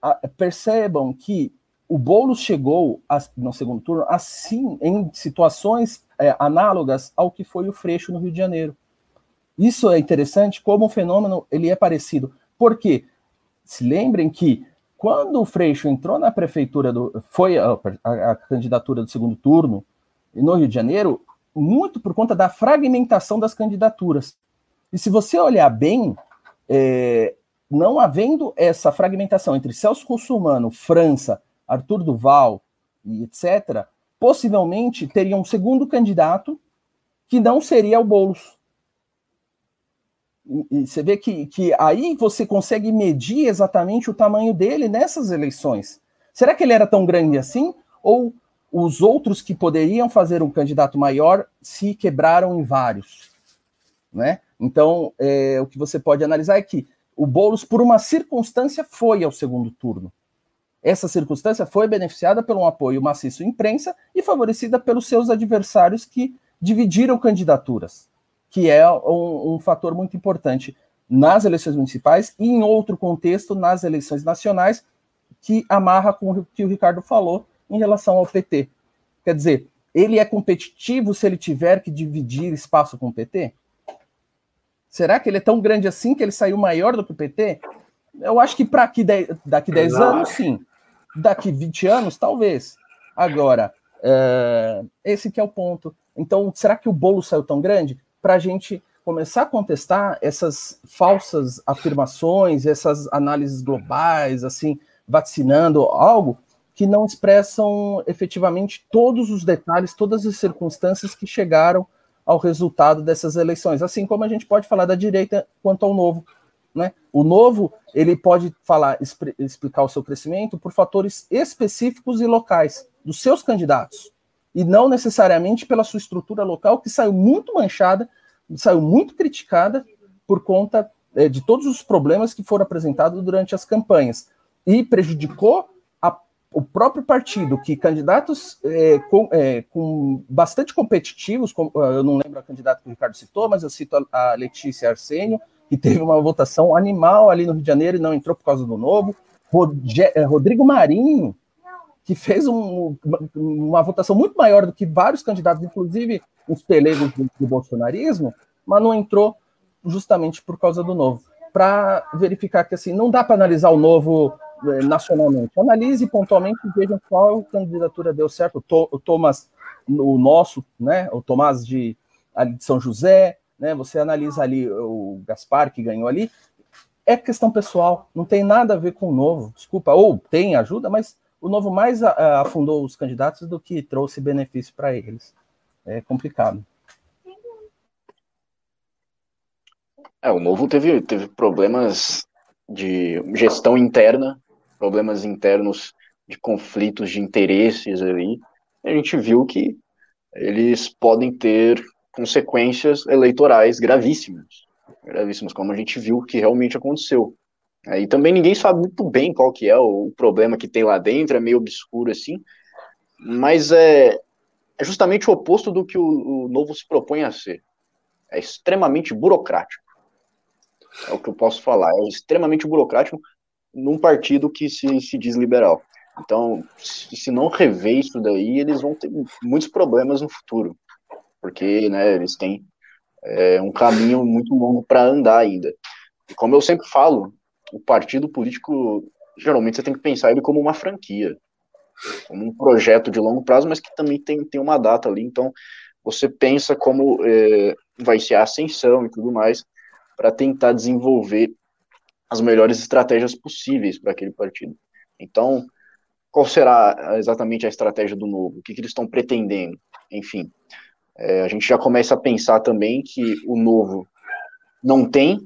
a, percebam que o Boulos chegou a, no segundo turno assim, em situações é, análogas ao que foi o Freixo no Rio de Janeiro. Isso é interessante, como o fenômeno ele é parecido, porque se lembrem que Quando o Freixo entrou na prefeitura, do, foi a, a, a candidatura do segundo turno, no Rio de Janeiro, muito por conta da fragmentação das candidaturas. E se você olhar bem, é, não havendo essa fragmentação entre Celso Russomano, França, Arthur do Val e etcétera, possivelmente teria um segundo candidato que não seria o Boulos. E você vê que, que aí você consegue medir exatamente o tamanho dele nessas eleições. Será que ele era tão grande assim? Ou os outros que poderiam fazer um candidato maior se quebraram em vários? Né? Então, é, o que você pode analisar é que o Boulos, por uma circunstância, foi ao segundo turno. Essa circunstância foi beneficiada pelo um apoio maciço à imprensa e favorecida pelos seus adversários que dividiram candidaturas, que é um, um fator muito importante nas eleições municipais e em outro contexto nas eleições nacionais, que amarra com o que o Ricardo falou em relação ao P T. Quer dizer, ele é competitivo se ele tiver que dividir espaço com o P T? Será que ele é tão grande assim que ele saiu maior do que o P T? Eu acho que para daqui dez anos, sim. Daqui vinte anos, talvez. Agora, é, esse que é o ponto. Então, será que o Boulos saiu tão grande? Para a gente começar a contestar essas falsas afirmações, essas análises globais, assim, vaticinando algo que não expressam efetivamente todos os detalhes, todas as circunstâncias que chegaram ao resultado dessas eleições. Assim como a gente pode falar da direita quanto ao Novo, né? O Novo, ele pode falar, explicar o seu crescimento por fatores específicos e locais dos seus candidatos, e não necessariamente pela sua estrutura local, que saiu muito manchada, saiu muito criticada por conta é, de todos os problemas que foram apresentados durante as campanhas, e prejudicou a, o próprio partido, que candidatos é, com, é, com bastante competitivos, com, eu não lembro a candidata que o Ricardo citou, mas eu cito a, a Letícia Arsênio, que teve uma votação animal ali no Rio de Janeiro e não entrou por causa do Novo, Rodge, Rodrigo Marinho, que fez um, uma, uma votação muito maior do que vários candidatos, inclusive os pelegos do, do bolsonarismo, mas não entrou justamente por causa do Novo. Para verificar que assim, não dá para analisar o Novo eh, nacionalmente. Analise pontualmente e vejam qual candidatura deu certo. O, to, o Thomas, o nosso, né, o Tomás de, de São José, né, você analisa ali o Gaspar, que ganhou ali. É questão pessoal, não tem nada a ver com o Novo. Desculpa, ou tem ajuda, mas o Novo mais afundou os candidatos do que trouxe benefício para eles. É complicado. É, o Novo teve, teve problemas de gestão interna, problemas internos de conflitos de interesses ali. A gente viu que eles podem ter consequências eleitorais gravíssimas. Gravíssimas, como a gente viu que realmente aconteceu. E também ninguém sabe muito bem qual que é o problema que tem lá dentro, é meio obscuro assim, mas é, é justamente o oposto do que o, o Novo se propõe a ser. É extremamente burocrático. É o que eu posso falar, é extremamente burocrático num partido que se, se diz liberal. Então, se, se não rever isso daí, eles vão ter muitos problemas no futuro, porque né, eles têm é, um caminho muito longo para andar ainda. E como eu sempre falo, o partido político, geralmente você tem que pensar ele como uma franquia, como um projeto de longo prazo, mas que também tem, tem uma data ali, então você pensa como é, vai ser a ascensão e tudo mais, para tentar desenvolver as melhores estratégias possíveis para aquele partido. Então, qual será exatamente a estratégia do Novo? O que, que eles estão pretendendo? Enfim, é, a gente já começa a pensar também que o Novo não tem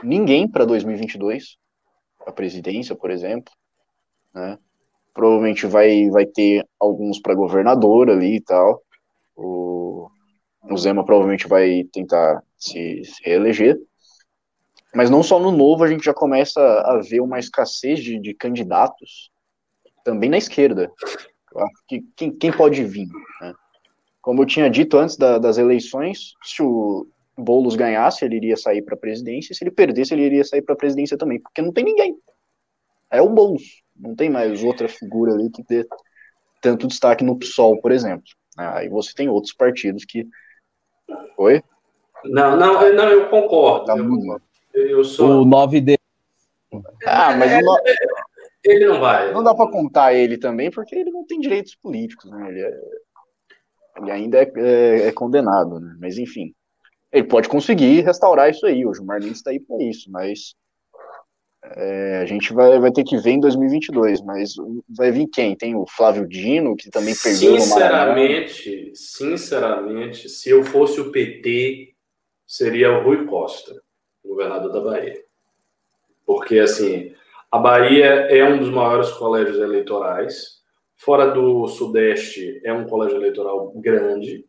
ninguém para dois mil e vinte e dois, a presidência, por exemplo, né? Provavelmente vai, vai ter alguns para governador ali e tal, o, o Zema provavelmente vai tentar se, se reeleger, mas não só no Novo a gente já começa a ver uma escassez de, de candidatos, também na esquerda, que, quem, quem pode vir, né? Como eu tinha dito antes da, das eleições, se o Boulos ganhasse, ele iria sair para a presidência, se ele perdesse, ele iria sair para a presidência também, porque não tem ninguém. É o Boulos, não tem mais outra figura ali que dê tanto destaque no P SOL, por exemplo. Aí ah, você tem outros partidos que... Oi? Não, não, não eu concordo. Tá eu, eu sou... O nove D. Ah, mas o nove... Ele não vai. Não dá para contar ele também, porque ele não tem direitos políticos, né? Ele, é, ele ainda é, é, é condenado, né? Mas enfim, ele pode conseguir restaurar isso aí. O Gilmar Mendes está aí para isso, mas é, a gente vai, vai ter que ver em dois mil e vinte e dois. Mas vai vir quem? Tem o Flávio Dino, que também perdeu. Sinceramente, sinceramente, se eu fosse o P T, seria o Rui Costa, governador da Bahia. Porque, assim, a Bahia é um dos maiores colégios eleitorais. Fora do Sudeste, é um colégio eleitoral grande.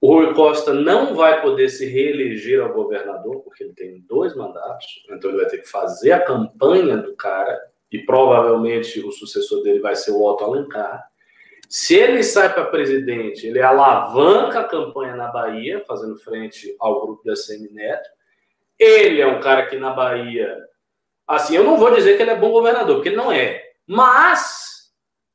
O Rui Costa não vai poder se reeleger ao governador, porque ele tem dois mandatos. Então, ele vai ter que fazer a campanha do cara. E, provavelmente, o sucessor dele vai ser o Otto Alencar. Se ele sai para presidente, ele alavanca a campanha na Bahia, fazendo frente ao grupo da Semineto. Ele é um cara que, na Bahia... Assim, eu não vou dizer que ele é bom governador, porque ele não é. Mas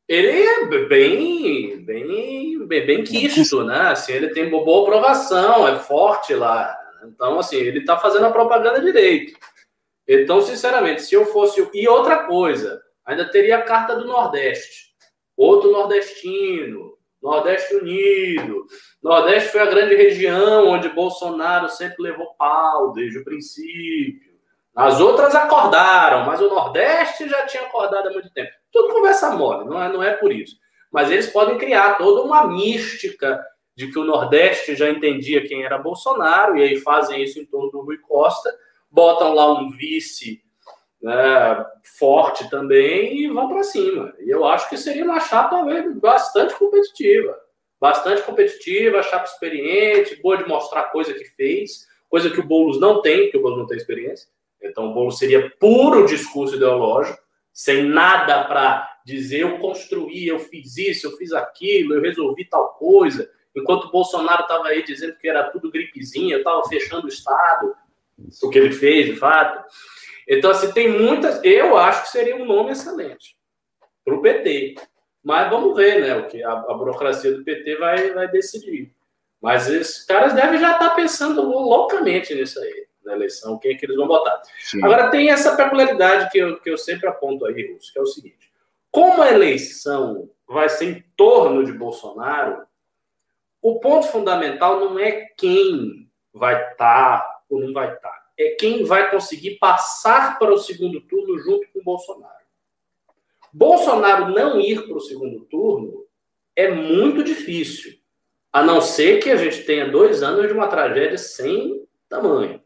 ele é bem, bem, bem, bem quisto, né? Assim, ele tem boa aprovação, é forte lá. Então, assim, ele está fazendo a propaganda direito. Então, sinceramente, se eu fosse... E outra coisa, ainda teria a carta do Nordeste. Outro nordestino, Nordeste unido. Nordeste foi a grande região onde Bolsonaro sempre levou pau desde o princípio. As outras acordaram, mas o Nordeste já tinha acordado há muito tempo. Tudo conversa mole, não é, não é por isso. Mas eles podem criar toda uma mística de que o Nordeste já entendia quem era Bolsonaro, e aí fazem isso em torno do Rui Costa, botam lá um vice, né, forte também, e vão para cima. E eu acho que seria uma chapa bastante competitiva. Bastante competitiva, chapa experiente, boa de mostrar coisa que fez, coisa que o Boulos não tem, porque o Boulos não tem experiência. Então, o Boulos seria puro discurso ideológico, sem nada para dizer eu construí, eu fiz isso, eu fiz aquilo, eu resolvi tal coisa. Enquanto o Bolsonaro estava aí dizendo que era tudo gripezinha, eu estava fechando o Estado, o que ele fez, de fato. Então, assim, tem muitas... Eu acho que seria um nome excelente para o P T. Mas vamos ver, né, o que a, a burocracia do P T vai, vai decidir. Mas esses caras devem já estar tá pensando loucamente nisso aí. Na eleição, quem é que eles vão votar. Sim. Agora, tem essa peculiaridade que eu, que eu sempre aponto aí, Russo, que é o seguinte. Como a eleição vai ser em torno de Bolsonaro, o ponto fundamental não é quem vai estar tá ou não vai estar. Tá, é quem vai conseguir passar para o segundo turno junto com o Bolsonaro. Bolsonaro não ir para o segundo turno é muito difícil, a não ser que a gente tenha dois anos de uma tragédia sem tamanho.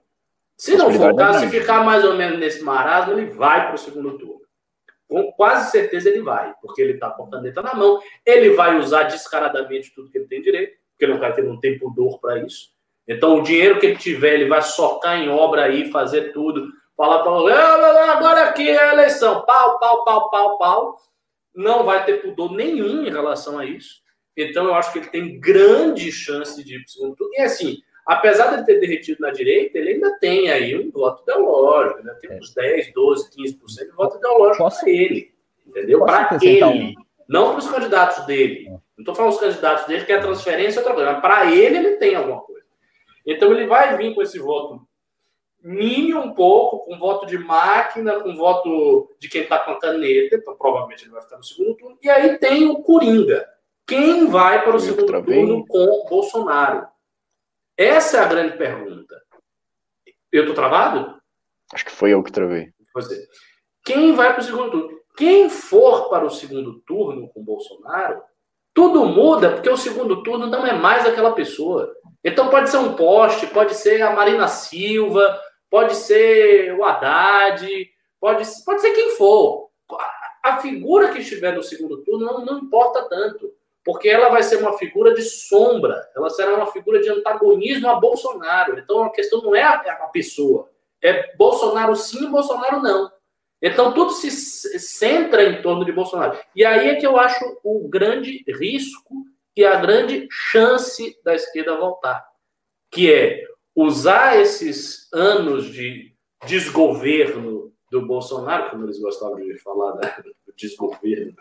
Se não for o caso, se ficar mais ou menos nesse marasmo, ele vai para o segundo turno. Com quase certeza ele vai, porque ele está com a caneta na mão, ele vai usar descaradamente tudo que ele tem direito, porque ele é um cara que não tem pudor para isso. Então, o dinheiro que ele tiver, ele vai socar em obra aí, fazer tudo, falar para o agora aqui é a eleição, pau, pau, pau, pau, pau. Não vai ter pudor nenhum em relação a isso. Então, eu acho que ele tem grande chance de ir para o segundo turno. E assim... Apesar de ele ter derretido na direita, ele ainda tem aí um voto ideológico, ainda tem uns dez, doze, quinze por cento de voto ideológico para ele, entendeu? Para ele, um... não para os candidatos dele. Não estou falando dos candidatos dele, que é transferência é outra coisa, mas para ele, ele tem alguma coisa. Então, ele vai vir com esse voto mínimo um pouco, com voto de máquina, com voto de quem está com a caneta, então provavelmente ele vai ficar no segundo turno, e aí tem o Coringa. Quem vai para o segundo turno com o Bolsonaro? Essa é a grande pergunta. Eu estou travado? Acho que foi eu que travei. Quem vai para o segundo turno? Quem for para o segundo turno com Bolsonaro, tudo muda, porque o segundo turno não é mais aquela pessoa. Então pode ser um poste, pode ser a Marina Silva, pode ser o Haddad, pode, pode ser quem for. A figura que estiver no segundo turno não, não importa tanto. Porque ela vai ser uma figura de sombra, ela será uma figura de antagonismo a Bolsonaro. Então, a questão não é a pessoa, é Bolsonaro sim, Bolsonaro não. Então, tudo se centra em torno de Bolsonaro. E aí é que eu acho o grande risco e a grande chance da esquerda voltar, que é usar esses anos de desgoverno do Bolsonaro, como eles gostavam de falar, né? Desgoverno,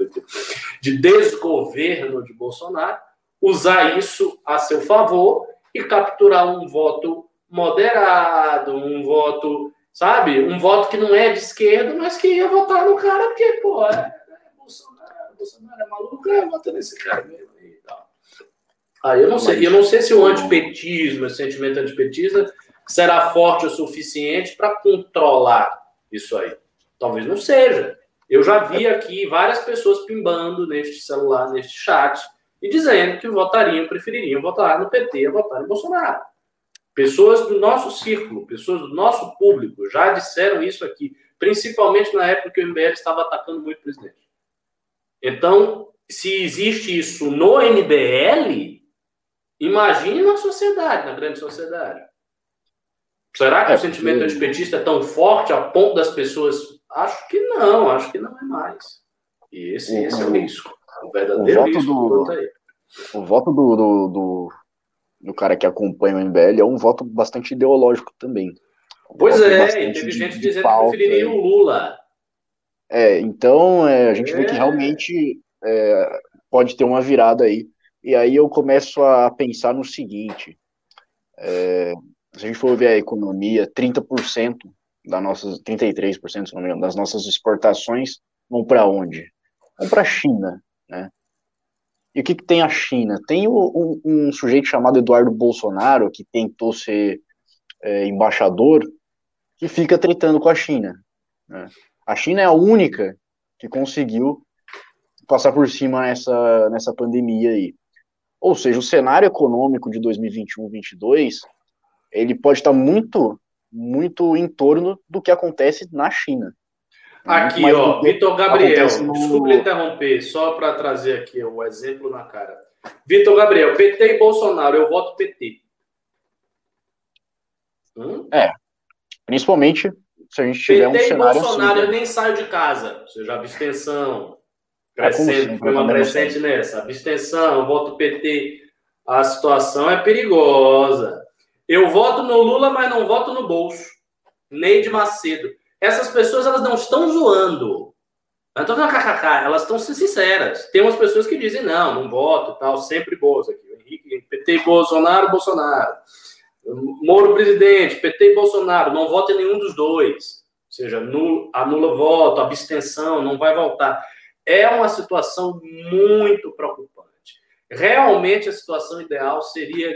de desgoverno de Bolsonaro, usar isso a seu favor e capturar um voto moderado, um voto sabe? Um voto que não é de esquerda, mas que ia votar no cara, porque, pô, é, é Bolsonaro, Bolsonaro é maluco, é, vota nesse cara mesmo e tal. Aí eu não sei, eu não sei se o antipetismo, esse sentimento antipetista, será forte o suficiente para controlar isso aí. Talvez não seja. Eu já vi aqui várias pessoas pimbando neste celular, neste chat, e dizendo que votariam, prefeririam votar no P T a votar em Bolsonaro. Pessoas do nosso círculo, pessoas do nosso público já disseram isso aqui, principalmente na época que o M B L estava atacando muito o presidente. Então, se existe isso no M B L, imagine na sociedade, na grande sociedade. Será que o sentimento antipetista é tão forte a ponto das pessoas... Acho que não, acho que não é mais. E esse, o, esse é o risco. O verdadeiro o risco do, aí. O voto do, do, do, do cara que acompanha o M B L é um voto bastante ideológico também. Um pois é, teve gente de, dizendo pauta, que preferiria o Lula. É, então é, a gente é. vê que realmente é, pode ter uma virada aí. E aí eu começo a pensar no seguinte. É, se a gente for ver a economia, trinta por cento das nossas, trinta e três por cento, se não me engano, das nossas exportações vão para onde? Vão para a China, né? E o que, que tem a China? Tem um, um sujeito chamado Eduardo Bolsonaro, que tentou ser é, embaixador, que fica tretando com a China, né? A China é a única que conseguiu passar por cima nessa, nessa pandemia aí. Ou seja, o cenário econômico de dois mil e vinte e um, dois mil e vinte e dois, ele pode estar muito... muito em torno do que acontece na China. Aqui, ó, Vitor Gabriel, no... desculpa interromper, só para trazer aqui o exemplo na cara. Vitor Gabriel, P T e Bolsonaro, eu voto P T. Hum? É, principalmente se a gente tiver P T um cenário P T e Bolsonaro, assim, eu nem saio de casa, ou seja, abstenção, crescente, é foi uma crescente nessa, abstenção, eu voto P T, a situação é perigosa. Eu voto no Lula, mas não voto no bolso. Neide Macedo. Essas pessoas, elas não estão zoando. Não estão fazendo kkk, elas estão sinceras. Tem umas pessoas que dizem, não, não voto e tal, sempre Bolso aqui. Henrique, P T, Bolsonaro, Bolsonaro. Moro, presidente, P T, Bolsonaro, não voto em nenhum dos dois. Ou seja, anula, anula o voto, abstenção, não vai voltar. É uma situação muito preocupante. Realmente, a situação ideal seria...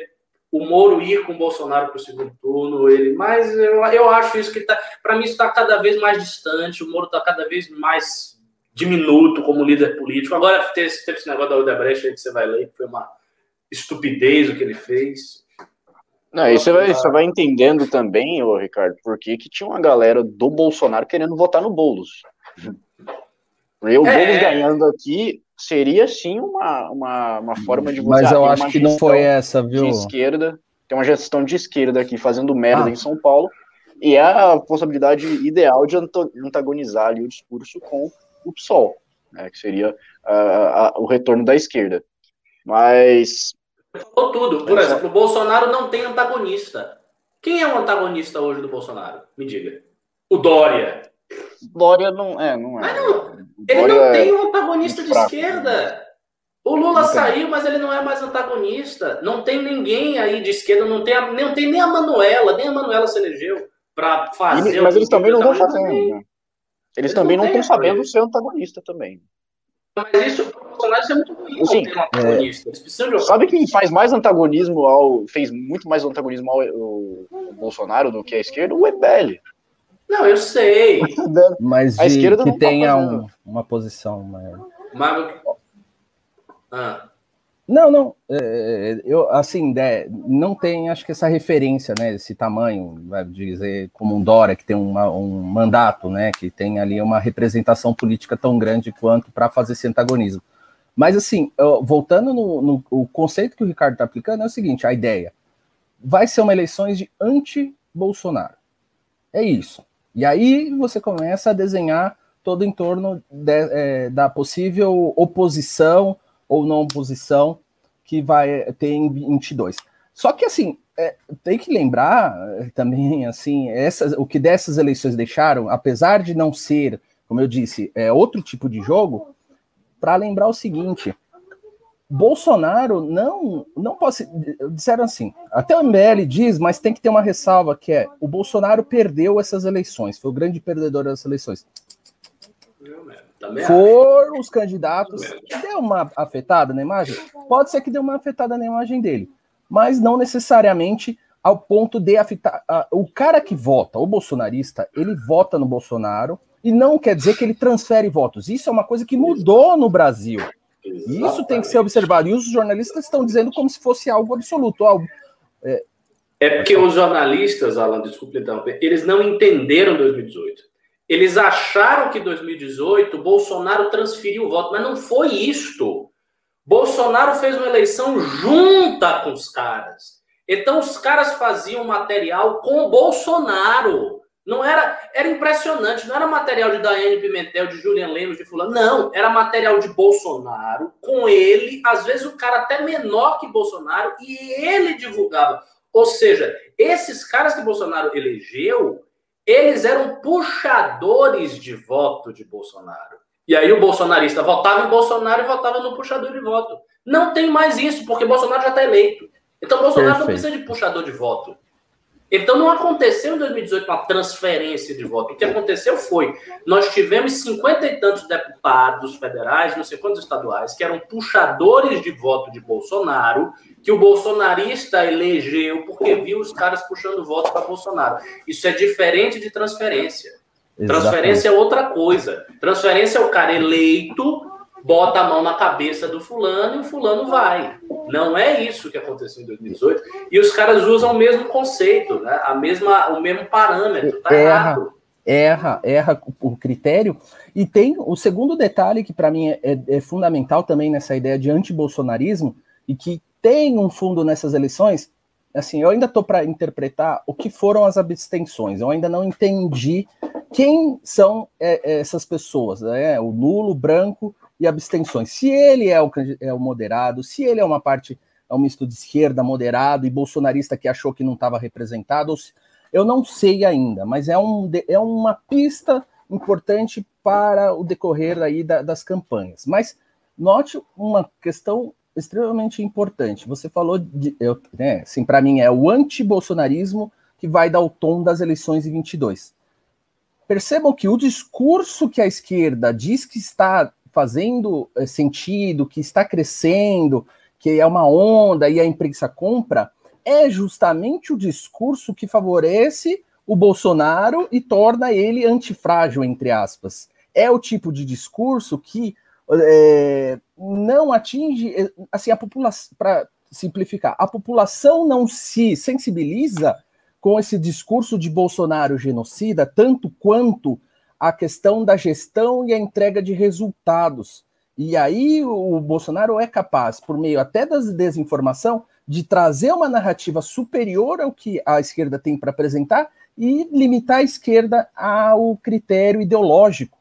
o Moro ir com o Bolsonaro para o segundo turno, ele, mas eu, eu acho isso que tá, para mim isso está cada vez mais distante, o Moro está cada vez mais diminuto como líder político. Agora teve, teve esse negócio da Odebrecht aí que você vai ler, que foi uma estupidez o que ele fez. Não, e você vai, você vai entendendo também, ô Ricardo, porque que tinha uma galera do Bolsonaro querendo votar no Boulos. Porque o é. Boulos ganhando aqui... seria, sim, uma, uma, uma forma de... Mas eu acho que não foi essa, viu? De esquerda, tem uma gestão de esquerda aqui, fazendo merda ah. em São Paulo, e é a possibilidade ideal de antagonizar ali o discurso com o P SOL, né, que seria uh, uh, o retorno da esquerda. Mas... falou tudo. Por exemplo, o Bolsonaro não tem antagonista. Quem é o antagonista hoje do Bolsonaro? Me diga. O Dória. Dória não é, não é. Mas não, ele Dória não tem um antagonista é de fraco, esquerda. O Lula então saiu, mas ele não é mais antagonista. Não tem ninguém aí de esquerda, não tem, a, não tem nem a Manuela, nem a Manuela se elegeu para fazer. Ele, mas eles também não estão fazendo. Né? Eles, eles também não estão sabendo ser antagonista também. Mas isso, o Bolsonaro é muito ruim. Assim, não tem um antagonista. É... Eles precisam de... Sabe quem faz mais antagonismo ao. fez muito mais antagonismo ao, ao, ao Bolsonaro do que a esquerda? O M B L. Não, eu sei. Mas a esquerda que não tenha tá um, uma posição maior. Mas... Ah. Não, não. É, eu, assim, é, não tem, acho que essa referência, né? Esse tamanho, vai dizer, como um Dória, que tem uma, um mandato, né? Que tem ali uma representação política tão grande quanto para fazer esse antagonismo. Mas, assim, voltando no, no o conceito que o Ricardo está aplicando, é o seguinte, a ideia. Vai ser uma eleição de anti-Bolsonaro. É isso. E aí você começa a desenhar todo em torno de, é, da possível oposição ou não oposição que vai ter em vinte e dois. Só que, assim, é, tem que lembrar também, assim, essas, o que dessas eleições deixaram, apesar de não ser, como eu disse, é, outro tipo de jogo, para lembrar o seguinte, Bolsonaro não, não pode... Disseram assim, até o M B L diz, mas tem que ter uma ressalva, que é o Bolsonaro perdeu essas eleições, foi o grande perdedor das eleições. Foram os candidatos que deu uma afetada na imagem? Pode ser que deu uma afetada na imagem dele, mas não necessariamente ao ponto de afetar... O cara que vota, o bolsonarista, ele vota no Bolsonaro e não quer dizer que ele transfere votos. Isso é uma coisa que mudou no Brasil. E isso tem que ser observado. E os jornalistas estão dizendo como se fosse algo absoluto. Algo... É... é porque os jornalistas, Alan, desculpe interromper, eles não entenderam dois mil e dezoito. Eles acharam que em dois mil e dezoito Bolsonaro transferiu o voto, mas não foi isto. Bolsonaro fez uma eleição junta com os caras. Então os caras faziam material com o Bolsonaro. Não era, era impressionante, não era material de Daiane Pimentel, de Julian Lemos, de fulano, não, era material de Bolsonaro, com ele, às vezes o cara até menor que Bolsonaro, e ele divulgava. Ou seja, esses caras que Bolsonaro elegeu, eles eram puxadores de voto de Bolsonaro. E aí o bolsonarista votava em Bolsonaro e votava no puxador de voto. Não tem mais isso, porque Bolsonaro já está eleito. Então Bolsonaro Perfeito. Não precisa de puxador de voto. Então não aconteceu em dois mil e dezoito uma transferência de voto. O que aconteceu foi, nós tivemos cinquenta e tantos deputados federais, não sei quantos estaduais, que eram puxadores de voto de Bolsonaro, que o bolsonarista elegeu porque viu os caras puxando voto para Bolsonaro. Isso é diferente de transferência. Exatamente. Transferência é outra coisa. Transferência é o cara eleito, bota a mão na cabeça do fulano e o fulano vai. Não é isso que aconteceu em dois mil e dezoito. E os caras usam o mesmo conceito, né? A mesma, o mesmo parâmetro. Tá errado. Erra, erra o critério. E tem o segundo detalhe que para mim é, é fundamental também nessa ideia de antibolsonarismo e que tem um fundo nessas eleições. Assim, eu ainda estou para interpretar o que foram as abstenções. Eu ainda não entendi quem são é, essas pessoas, né? O nulo, o branco e abstenções. Se ele é o, é o moderado, se ele é uma parte, é um misto de esquerda moderado e bolsonarista que achou que não estava representado, eu não sei ainda, mas é, um, é uma pista importante para o decorrer aí da, das campanhas. Mas note uma questão extremamente importante. Você falou, de, eu, né, assim, para mim é o antibolsonarismo que vai dar o tom das eleições em vinte e dois. Percebam que o discurso que a esquerda diz que está fazendo sentido, que está crescendo, que é uma onda e a imprensa compra, é justamente o discurso que favorece o Bolsonaro e torna ele antifrágil, entre aspas. É o tipo de discurso que é, não atinge, assim, a população, para simplificar, a população não se sensibiliza com esse discurso de Bolsonaro genocida, tanto quanto a questão da gestão e a entrega de resultados. E aí o Bolsonaro é capaz, por meio até da desinformação, de trazer uma narrativa superior ao que a esquerda tem para apresentar e limitar a esquerda ao critério ideológico,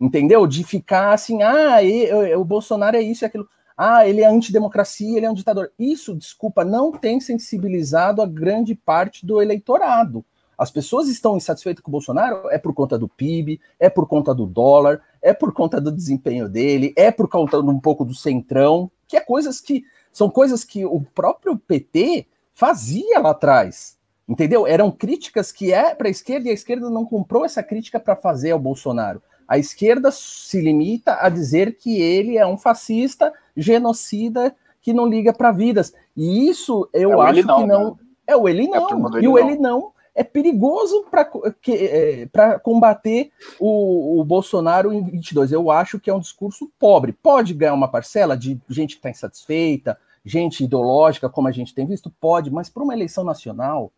entendeu? De ficar assim, ah, ele, o Bolsonaro é isso e é aquilo, ah, ele é antidemocracia, ele é um ditador. Isso, desculpa, não tem sensibilizado a grande parte do eleitorado. As pessoas estão insatisfeitas com o Bolsonaro é por conta do P I B, é por conta do dólar, é por conta do desempenho dele, é por conta de um pouco do centrão, que é coisas que são coisas que o próprio P T fazia lá atrás, entendeu? Eram críticas que é para a esquerda e a esquerda não comprou essa crítica para fazer ao Bolsonaro. A esquerda se limita a dizer que ele é um fascista, genocida, que não liga para vidas. E isso eu é acho não, que não... Né? É o ele não. É e o ele não... É perigoso para é, combater o, o Bolsonaro em vinte e dois. Eu acho que é um discurso pobre. Pode ganhar uma parcela de gente que está insatisfeita, gente ideológica, como a gente tem visto? Pode, mas para uma eleição nacional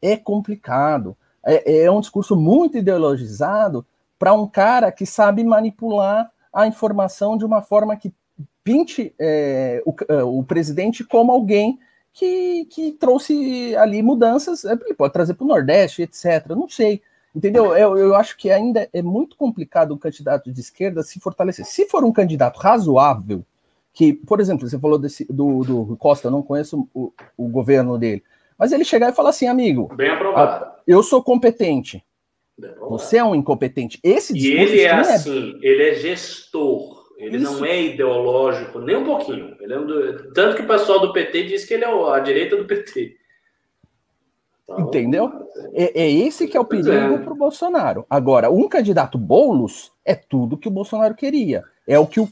é complicado. É, é um discurso muito ideologizado para um cara que sabe manipular a informação de uma forma que pinte é, o, o presidente como alguém Que, que trouxe ali mudanças, ele pode trazer para o Nordeste, etcétera. Não sei, entendeu? Eu, eu acho que ainda é muito complicado um candidato de esquerda se fortalecer. Se for um candidato razoável, que, por exemplo, você falou desse, do, do Rui Costa, não conheço o, o governo dele, mas ele chegar e falar assim, amigo, bem aprovado. Eu sou competente, você é um incompetente. Esse discurso e ele é assim, é... ele é gestor. Ele Isso. não é ideológico, nem um pouquinho. Ele é um do... Tanto que o pessoal do P T diz que ele é a direita do P T. Então, entendeu? É, é esse que é o perigo para o Bolsonaro. Agora, um candidato Boulos é tudo que o Bolsonaro queria. É o que o,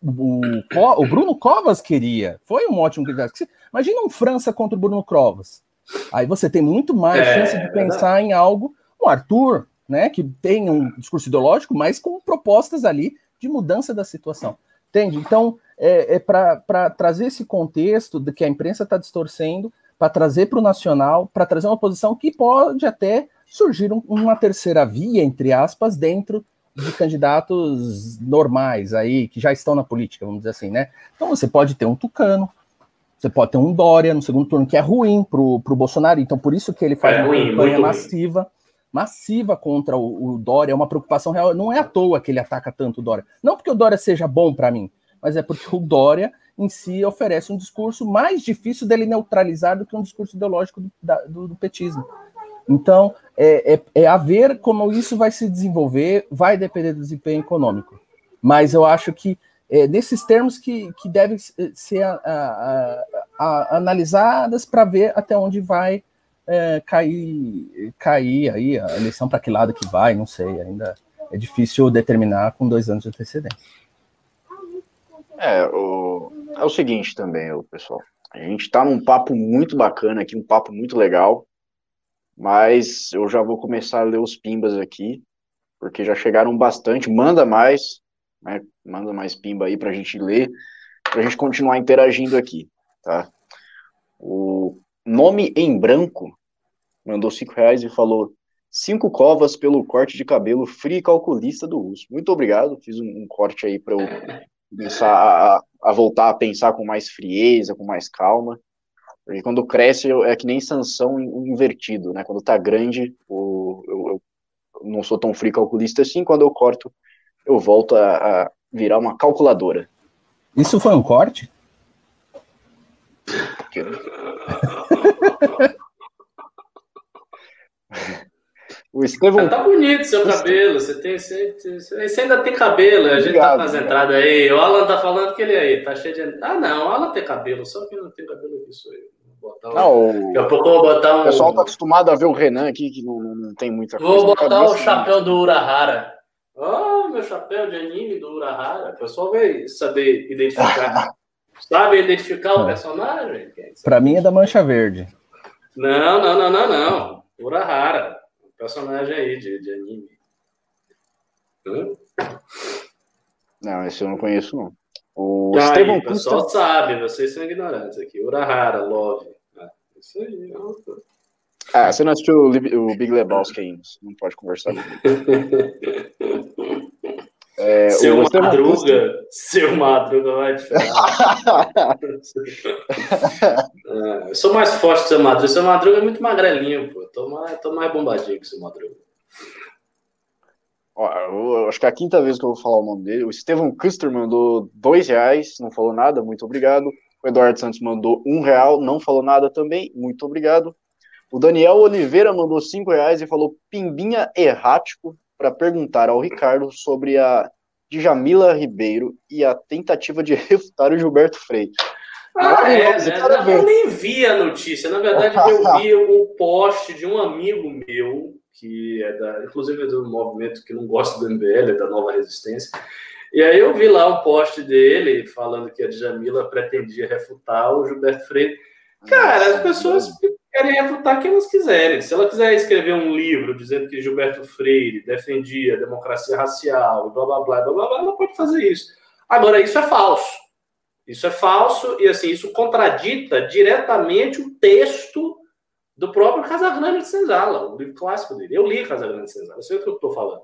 o, o, o Bruno Covas queria. Foi um ótimo candidato. Imagina um França contra o Bruno Covas. Aí você tem muito mais é, chance de é pensar em algo. Um Arthur, né, que tem um discurso ideológico, mas com propostas ali de mudança da situação, entende? Então, é, é para trazer esse contexto de que a imprensa está distorcendo, para trazer para o nacional, para trazer uma posição que pode até surgir um, uma terceira via, entre aspas, dentro de candidatos normais aí, que já estão na política, vamos dizer assim, né? Então, você pode ter um Tucano, você pode ter um Dória no segundo turno, que é ruim para o Bolsonaro, então por isso que ele faz é uma ruim, campanha massiva, ruim. massiva contra o, o Dória, é uma preocupação real, não é à toa que ele ataca tanto o Dória, não porque o Dória seja bom para mim, mas é porque o Dória em si oferece um discurso mais difícil dele neutralizar do que um discurso ideológico do, da, do, do petismo. Então, é, é, é a ver como isso vai se desenvolver, vai depender do desempenho econômico, mas eu acho que é nesses termos que, que devem ser a, a, a, a, analisadas para ver até onde vai É, cair, cair aí a eleição, para que lado que vai, não sei, ainda é difícil determinar com dois anos de antecedência. É o, é o seguinte também, pessoal, a gente está num papo muito bacana aqui, um papo muito legal, mas eu já vou começar a ler os pimbas aqui, porque já chegaram bastante, manda mais, né, manda mais pimba aí para a gente ler, para a gente continuar interagindo aqui, tá? O Nome em Branco mandou cinco reais e falou: cinco covas pelo corte de cabelo frio e calculista do Russo. Muito obrigado, fiz um, um corte aí para eu começar a, a voltar a pensar com mais frieza, com mais calma. Porque quando cresce eu, é que nem Sansão invertido, né? Quando tá grande eu, eu, eu não sou tão frio e calculista assim, quando eu corto eu volto a, a virar uma calculadora. Isso foi um corte? Porque... O Estevão... Tá bonito seu cabelo, você tem, você, você ainda tem cabelo, a gente obrigado, tá nas entradas aí. O Alan tá falando que ele aí tá cheio de... Ah não, o Alan tem cabelo, só que não tem cabelo disso aí. Botar um... não, daqui a pouco eu vou botar um... O pessoal tá acostumado a ver o Renan aqui, que não, não tem muita coisa. Vou botar o chapéu do Urahara. Ah, oh, meu chapéu de anime do Urahara. O pessoal vai saber identificar. Sabe identificar o personagem? Pra mim é da Mancha Verde. Não, não, não, não, não. Urahara. Personagem aí de, de anime. Hã? Não, esse eu não conheço, não. O ah, Estevão aí, o pessoal Custa... sabe, vocês são ignorantes aqui. Urahara, Love. Ah, isso aí. Ah, você não assistiu o Big Lebowski ainda. Você não pode conversar comigo. É, seu, Madruga, Custa... seu Madruga vai te falar. É, eu sou mais forte que seu Madruga. Seu Madruga é muito magrelinho, pô. Tô mais, tô mais bombadinho que seu Madruga. Ó, eu, eu acho que é a quinta vez que eu vou falar o nome dele. O Estevão Custer mandou dois reais, não falou nada, muito obrigado. O Eduardo Santos mandou um real, não falou nada também, muito obrigado. O Daniel Oliveira mandou cinco reais e falou: pimbinha errático para perguntar ao Ricardo sobre a Djamila Ribeiro e a tentativa de refutar o Gilberto Freyre. Ah, ah é, né? Eu, eu nem vi a notícia. Na verdade, eu vi o post de um amigo meu, que é da, inclusive é do movimento que não gosta do M B L, é da Nova Resistência. E aí eu vi lá um post dele falando que a Djamila pretendia refutar o Gilberto Freyre. Cara, as pessoas querem refutar quem elas quiserem. Se ela quiser escrever um livro dizendo que Gilberto Freyre defendia a democracia racial, blá, blá, blá, blá, blá, blá, ela pode fazer isso. Agora, isso é falso. Isso é falso e, assim, isso contradita diretamente o texto do próprio Casagrande de Senzala, o livro clássico dele. Eu li Casagrande de Senzala, eu sei o que eu estou falando.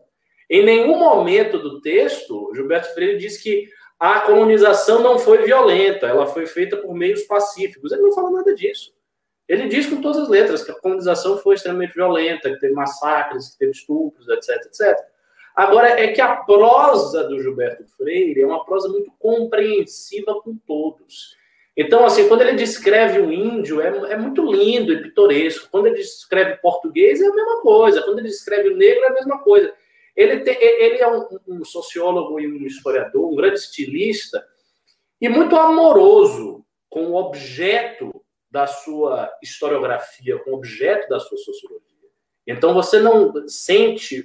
Em nenhum momento do texto, Gilberto Freyre diz que a colonização não foi violenta, ela foi feita por meios pacíficos. Ele não fala nada disso. Ele diz com todas as letras que a colonização foi extremamente violenta, que teve massacres, que teve estupros, etc, et cetera. Agora, é que a prosa do Gilberto Freyre é uma prosa muito compreensiva com todos. Então, assim, quando ele descreve o índio, é, é muito lindo e pitoresco. Quando ele descreve português, é a mesma coisa. Quando ele descreve o negro, é a mesma coisa. Ele, tem, ele é um, um sociólogo e um historiador, um grande estilista, e muito amoroso com o objeto da sua historiografia, com o objeto da sua sociologia. Então, você não sente,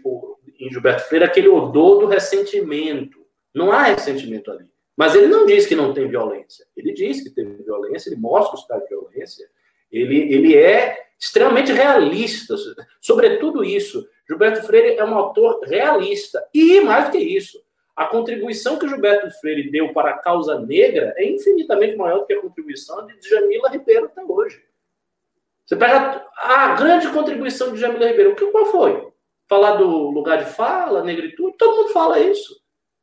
em Gilberto Freyre, aquele odor do ressentimento. Não há ressentimento ali. Mas ele não diz que não tem violência. Ele diz que teve violência, ele mostra os casos de violência. Ele, ele é extremamente realista. Sobretudo isso, Gilberto Freyre é um autor realista. E, mais do que isso, a contribuição que Gilberto Freyre deu para a causa negra é infinitamente maior do que a contribuição de Djamila Ribeiro até hoje. Você pega a grande contribuição de Djamila Ribeiro. Qual foi? Falar do lugar de fala, negritude, todo mundo fala isso.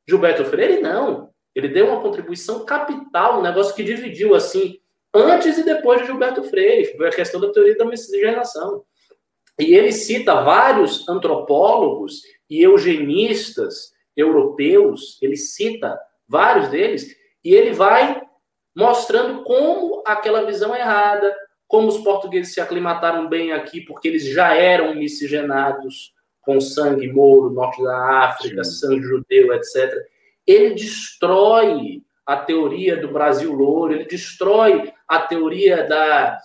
Gilberto Freyre, não. Ele deu uma contribuição capital, um negócio que dividiu, assim, antes e depois de Gilberto Freyre, a questão da teoria da miscigenação. E ele cita vários antropólogos e eugenistas europeus, ele cita vários deles, e ele vai mostrando como aquela visão é errada, como os portugueses se aclimataram bem aqui, porque eles já eram miscigenados com sangue mouro, norte da África, sim, sangue judeu, etcétera. Ele destrói a teoria do Brasil louro, ele destrói a teoria da,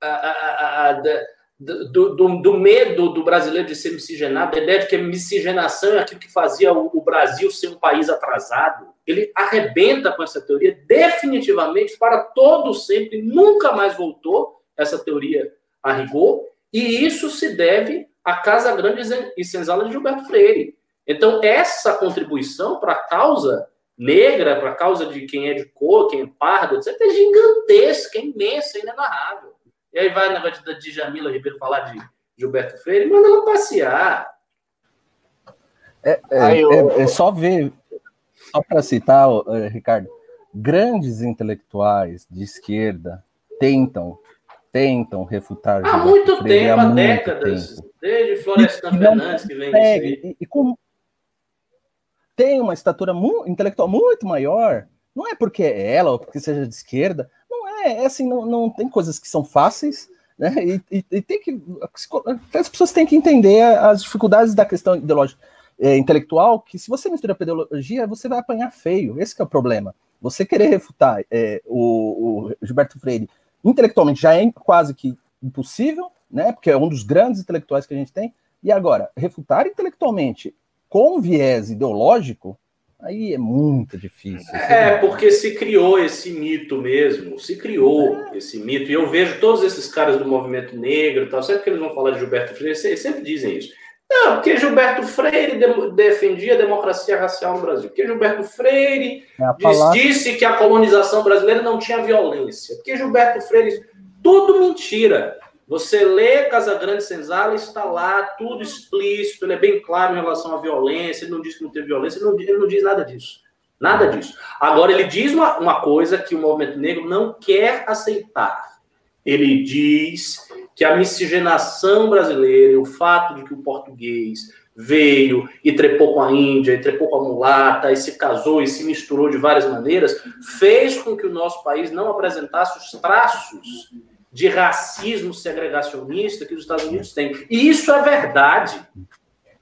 a, a, a, da do, do, do medo do brasileiro de ser miscigenado, a ideia de que a miscigenação é aquilo que fazia o, o Brasil ser um país atrasado. Ele arrebenta com essa teoria definitivamente para todo sempre, nunca mais voltou essa teoria a rigor, e isso se deve à Casa Grande e Senzala de Gilberto Freyre. Então, essa contribuição para a causa negra, para a causa de quem é de cor, quem é pardo, etcétera, é gigantesca, é imensa, é inenarrável. E aí vai o negócio da Djamila Ribeiro falar de Gilberto Freyre, manda ela passear. É, é, aí, eu... é, é só ver... Só para citar, Ricardo, grandes intelectuais de esquerda tentam, tentam refutar... Há muito tempo, há décadas, desde Florestan Fernandes que vem disso aí. E como tem uma estatura intelectual muito maior, não é porque é ela ou porque seja de esquerda, não é, é assim, não, não tem coisas que são fáceis, né? E, e, e tem que... As pessoas têm que entender as dificuldades da questão ideológica. É, intelectual, que se você mistura pedologia, você vai apanhar feio, esse que é o problema. Você querer refutar é, o, o Gilberto Freyre intelectualmente já é quase que impossível, né, porque é um dos grandes intelectuais que a gente tem, e agora, refutar intelectualmente com viés ideológico, aí é muito difícil. É, é porque se criou esse mito mesmo, se criou é. esse mito, e eu vejo todos esses caras do movimento negro e tal, sempre que eles vão falar de Gilberto Freyre, sempre dizem isso. Não, porque Gilberto Freyre defendia a democracia racial no Brasil. Porque Gilberto Freyre diz, disse que a colonização brasileira não tinha violência. Porque Gilberto Freyre... Tudo mentira. Você lê Casa Grande Senzala, está lá, tudo explícito, ele é bem claro em relação à violência, ele não diz que não teve violência, ele não, ele não diz nada disso. Nada disso. Agora, ele diz uma, uma coisa que o movimento negro não quer aceitar. Ele diz... que a miscigenação brasileira, o fato de que o português veio e trepou com a Índia, e trepou com a mulata, e se casou e se misturou de várias maneiras, fez com que o nosso país não apresentasse os traços de racismo segregacionista que os Estados Unidos têm. E isso é verdade.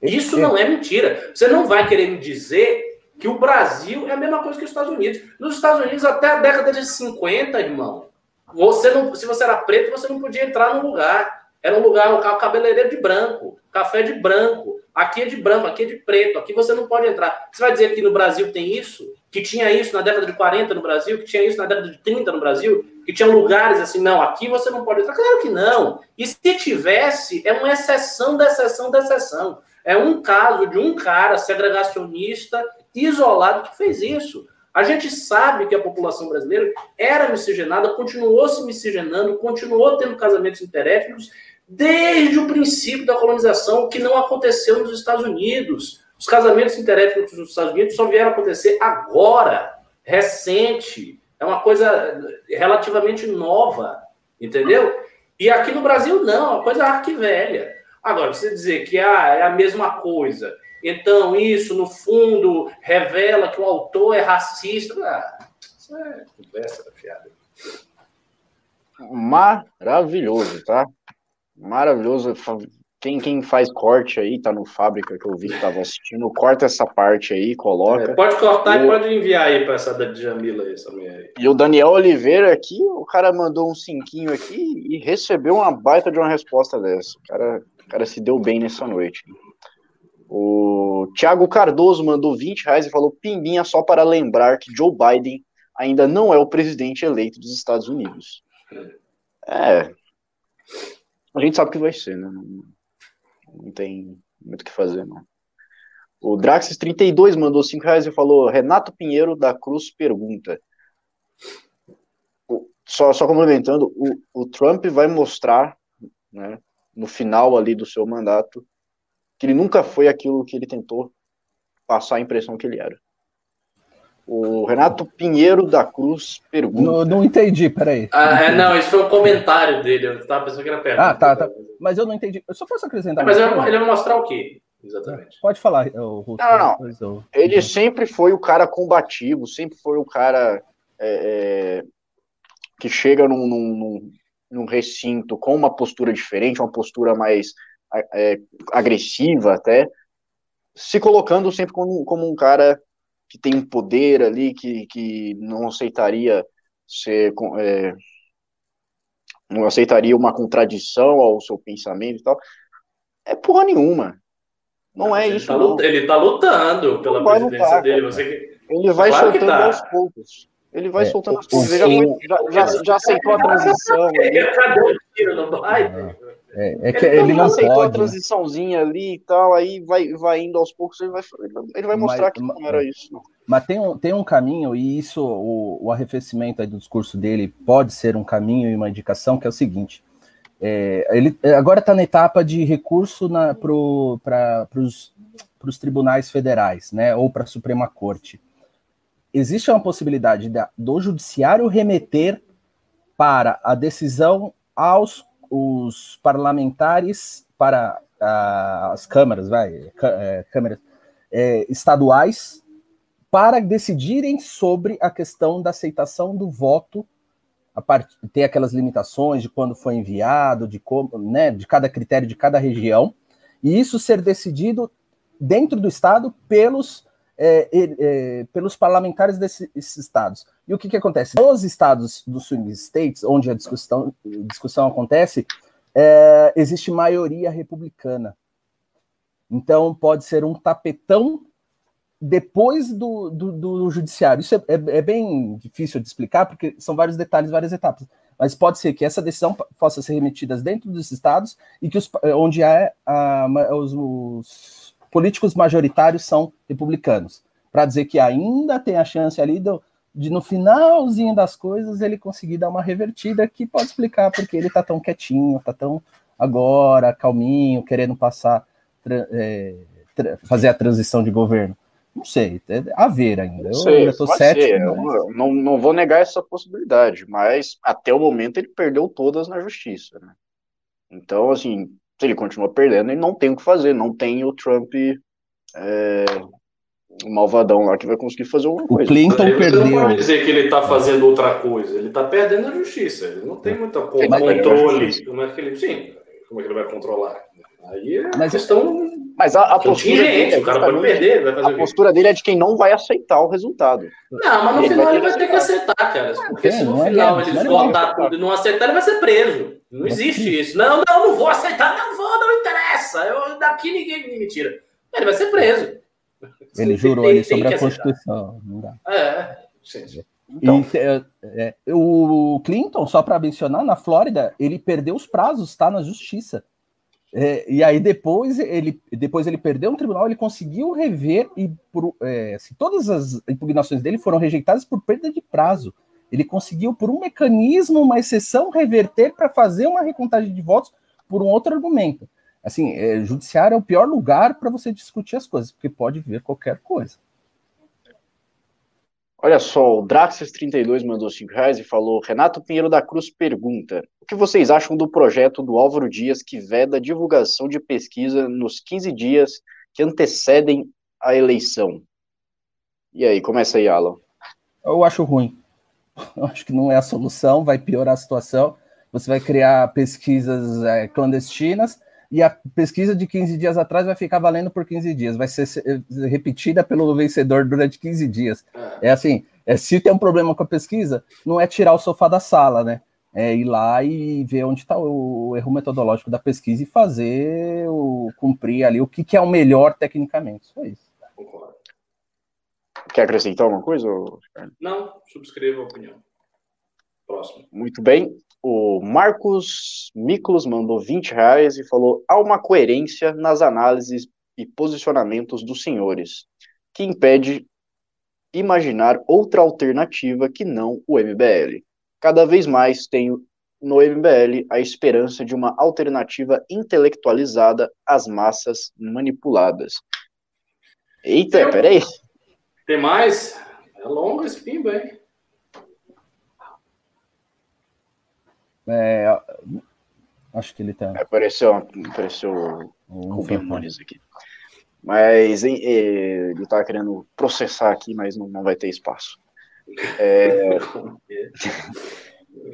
Isso não é mentira. Você não vai querer me dizer que o Brasil é a mesma coisa que os Estados Unidos. Nos Estados Unidos, até a década de cinquenta, irmão, Você não, se você era preto, você não podia entrar num lugar. Era um lugar, um cabeleireiro de branco, café de branco. Aqui é de branco, aqui é de preto. Aqui você não pode entrar. Você vai dizer que no Brasil tem isso? Que tinha isso na década de quarenta no Brasil? Que tinha isso na década de trinta no Brasil? Que tinha lugares assim, não, aqui você não pode entrar. Claro que não. E se tivesse, é uma exceção da exceção da exceção. É um caso de um cara segregacionista isolado que fez isso. A gente sabe que a população brasileira era miscigenada, continuou se miscigenando, continuou tendo casamentos interétnicos desde o princípio da colonização, o que não aconteceu nos Estados Unidos. Os casamentos interétnicos nos Estados Unidos só vieram acontecer agora, recente, é uma coisa relativamente nova, entendeu? E aqui no Brasil não, é uma coisa arquivelha. Agora, você dizer que ah, é a mesma coisa... Então, isso, no fundo, revela que o autor é racista. Ah, isso é conversa da fiada. Maravilhoso, tá? Maravilhoso. Quem, quem faz corte aí, tá no Fábrica, que eu vi que tava assistindo, corta essa parte aí, coloca. É, pode cortar eu... e pode enviar aí pra essa da Djamila aí, essa minha aí. E o Daniel Oliveira aqui, o cara mandou um cinquinho aqui e recebeu uma baita de uma resposta dessa. O cara, o cara se deu bem nessa noite. O Thiago Cardoso mandou vinte reais e falou: pimbinha só para lembrar que Joe Biden ainda não é o presidente eleito dos Estados Unidos. É. A gente sabe que vai ser, né? Não tem muito o que fazer, não. O Draxis trinta e dois mandou cinco reais e falou: Renato Pinheiro da Cruz pergunta. O, só, só complementando, o, o Trump vai mostrar, né, no final ali do seu mandato, que ele nunca foi aquilo que ele tentou passar a impressão que ele era. O Renato Pinheiro da Cruz pergunta... Não, não entendi, peraí. Ah, é, não, isso foi um comentário dele, eu tava pensando que era pergunta. Ah, tá, tá. Mas eu não entendi. Eu só posso acrescentar... É, mas eu, ele vai mostrar o quê, exatamente? Pode falar, Ruth. Não, não, não. Eu... Ele sempre foi o cara combativo, sempre foi o cara é, é, que chega num, num, num recinto com uma postura diferente, uma postura mais é, agressiva até, se colocando sempre como, como um cara... que tem um poder ali, que, que não aceitaria ser, é, não aceitaria uma contradição ao seu pensamento e tal. É porra nenhuma. Não é ele isso, tá não. Luta, ele tá lutando pela ele presidência lutar, dele. Você... Ele vai claro soltando tá. aos poucos. Ele vai é, soltando aos poucos. Ele já, foi, já, já, já aceitou a transição. Ele acabou o tiro no Biden. É, é que ele, ele não aceitou pode. a transiçãozinha ali e tal, aí vai, vai indo aos poucos, ele vai, ele vai mostrar mas, que não era isso. Não. Mas tem um, tem um caminho, e isso, o, o arrefecimento aí do discurso dele pode ser um caminho e uma indicação, que é o seguinte, é, ele agora está na etapa de recurso para os tribunais federais, né, ou para a Suprema Corte. Existe uma possibilidade da, do judiciário remeter para a decisão aos os parlamentares para ah, as câmaras, vai, é, câmaras é, estaduais, para decidirem sobre a questão da aceitação do voto, a part... ter aquelas limitações de quando foi enviado, de como, né, de cada critério de cada região, e isso ser decidido dentro do estado pelos, é, é, pelos parlamentares desses estados. E o que, que acontece? Nos estados dos swing states, onde a discussão, discussão acontece, é, existe maioria republicana. Então, pode ser um tapetão depois do, do, do judiciário. Isso é, é, é bem difícil de explicar, porque são vários detalhes, várias etapas. Mas pode ser que essa decisão possa ser remetida dentro dos estados e que os, onde há, a, os, os políticos majoritários são republicanos. Para dizer que ainda tem a chance ali do... de no finalzinho das coisas ele conseguir dar uma revertida que pode explicar porque ele tá tão quietinho, tá tão agora, calminho, querendo passar, é, fazer a transição de governo. Não sei, é a ver ainda. Eu sei, ainda tô cético, mas... não, não vou negar essa possibilidade, mas até o momento ele perdeu todas na justiça, né? Então, assim, se ele continua perdendo, ele não tem o que fazer, não tem o Trump... É... o malvadão lá que vai conseguir fazer alguma coisa. O Clinton ele perdeu. Não pode dizer que ele está fazendo outra coisa, ele está perdendo a justiça, ele não tem muito controle. Como é que ele, sim, como é que ele vai controlar? Aí é mas, questão... Mas a, a postura dele, o cara pode perder, vai fazer a postura dele é de quem não vai aceitar o resultado. Não, mas no ele final vai ele vai ter que aceitar, cara, ah, porque se no final ele votar tudo e não aceitar, ele vai ser preso. Não existe isso. Não, não, não vou aceitar, não vou, não interessa. Eu, daqui ninguém me tira. Ele vai ser preso. Ele jurou ali sobre a Constituição. Não dá. É, sim. Então, e, é, é, o Clinton, só para mencionar, na Flórida, ele perdeu os prazos, tá? Na justiça. É, e aí depois ele, depois ele perdeu um tribunal, ele conseguiu rever e por, é, assim, todas as impugnações dele foram rejeitadas por perda de prazo. Ele conseguiu, por um mecanismo, uma exceção, reverter para fazer uma recontagem de votos por um outro argumento. Assim, é, judiciário é o pior lugar para você discutir as coisas, porque pode vir qualquer coisa. Olha só, o Draxis trinta e dois mandou cinco reais e falou: Renato Pinheiro da Cruz pergunta, o que vocês acham do projeto do Álvaro Dias que veda a divulgação de pesquisa nos quinze dias que antecedem a eleição? E aí, começa aí, Alan. Eu acho ruim. Eu acho que não é a solução, vai piorar a situação. Você vai criar pesquisas é, clandestinas, e a pesquisa de quinze dias atrás vai ficar valendo por quinze dias, vai ser repetida pelo vencedor durante quinze dias. É assim, é, se tem um problema com a pesquisa, não é tirar o sofá da sala, né? É ir lá e ver onde está o erro metodológico da pesquisa e fazer, o, cumprir ali o que, que é o melhor tecnicamente. Só isso. Concordo. Quer acrescentar alguma coisa, Ricardo? Não, subscrevo a opinião. Próximo. Muito bem. O Marcos Miklos mandou vinte reais e falou: há uma coerência nas análises e posicionamentos dos senhores, que impede imaginar outra alternativa que não o M B L. Cada vez mais tenho no M B L a esperança de uma alternativa intelectualizada às massas manipuladas. Eita, tem, peraí. Tem mais? É longo esse pimba, hein? É, acho que ele tá... Apareceu, apareceu um pimpones aqui. Mas hein, ele tá querendo processar aqui, mas não, não vai ter espaço. É...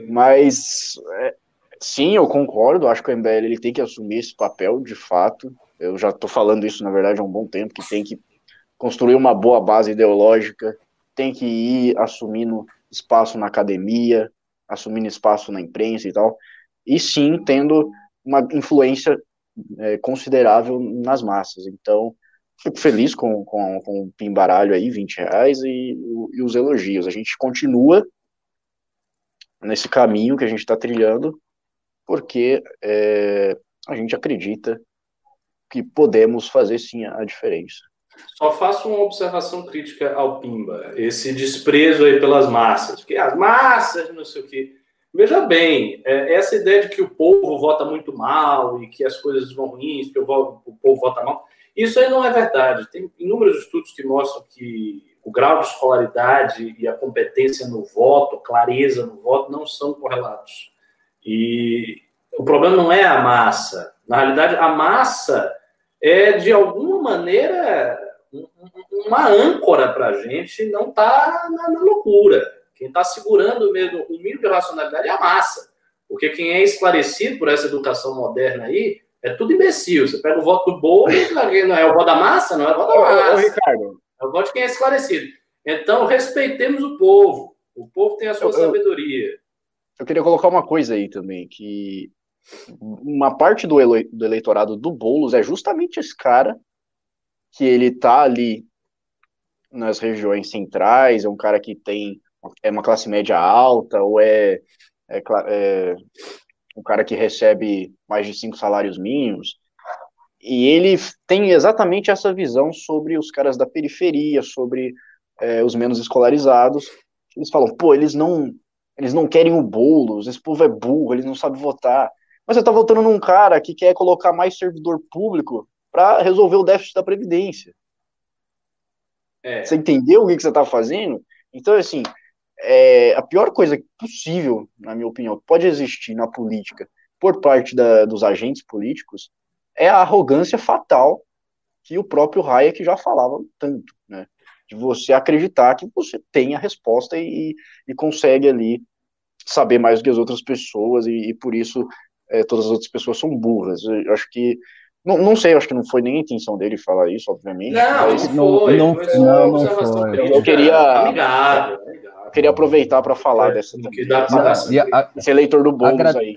mas é... sim, eu concordo, acho que o M B L ele tem que assumir esse papel, de fato. Eu já tô falando isso, na verdade, há um bom tempo, que tem que construir uma boa base ideológica, tem que ir assumindo espaço na academia, assumindo espaço na imprensa e tal, e sim, tendo uma influência é, considerável nas massas. Então, fico feliz com, com, com o pimbaralho aí, vinte reais, e, e os elogios. A gente continua nesse caminho que a gente está trilhando, porque é, a gente acredita que podemos fazer, sim, a diferença. Só faço uma observação crítica ao pimba, esse desprezo aí pelas massas, porque as massas, não sei o quê. Veja bem, é, essa ideia de que o povo vota muito mal e que as coisas vão ruins, que o, o povo vota mal, isso aí não é verdade. Tem inúmeros estudos que mostram que o grau de escolaridade e a competência no voto, clareza no voto, não são correlatos. E o problema não é a massa. Na realidade, a massa é, de alguma maneira, uma âncora para a gente não tá na, na loucura. Quem está segurando mesmo o mínimo de racionalidade é a massa. Porque quem é esclarecido por essa educação moderna aí é tudo imbecil. Você pega o voto do Boulos, não é o voto da massa? Não é o voto da massa. Ô, ô, Ricardo. É o voto de quem é esclarecido. Então, respeitemos o povo. O povo tem a sua eu, sabedoria. Eu, eu queria colocar uma coisa aí também, que uma parte do, ele, do eleitorado do Boulos é justamente esse cara que ele tá ali nas regiões centrais, é um cara que tem é uma classe média alta, ou é, é, é um cara que recebe mais de cinco salários mínimos, e ele tem exatamente essa visão sobre os caras da periferia, sobre é, os menos escolarizados. Eles falam, pô, eles não, eles não querem o Boulos, esse povo é burro, eles não sabem votar. Mas você tá votando num cara que quer colocar mais servidor público para resolver o déficit da Previdência. É. Você entendeu o que, que você tá fazendo? Então, assim, é, a pior coisa possível, na minha opinião, que pode existir na política por parte da, dos agentes políticos é a arrogância fatal que o próprio Hayek já falava tanto, né? De você acreditar que você tem a resposta e, e consegue ali saber mais do que as outras pessoas e, e por isso é, todas as outras pessoas são burras. Eu acho que Não, não sei, acho que não foi nem a intenção dele falar isso, obviamente. Não, mas... não foi. Não, foi não, uma observação não foi. Crítica, eu queria, amigável, amigável. queria aproveitar para falar é, dessa... Que dá pra a, esse eleitor do Boulos agra... aí.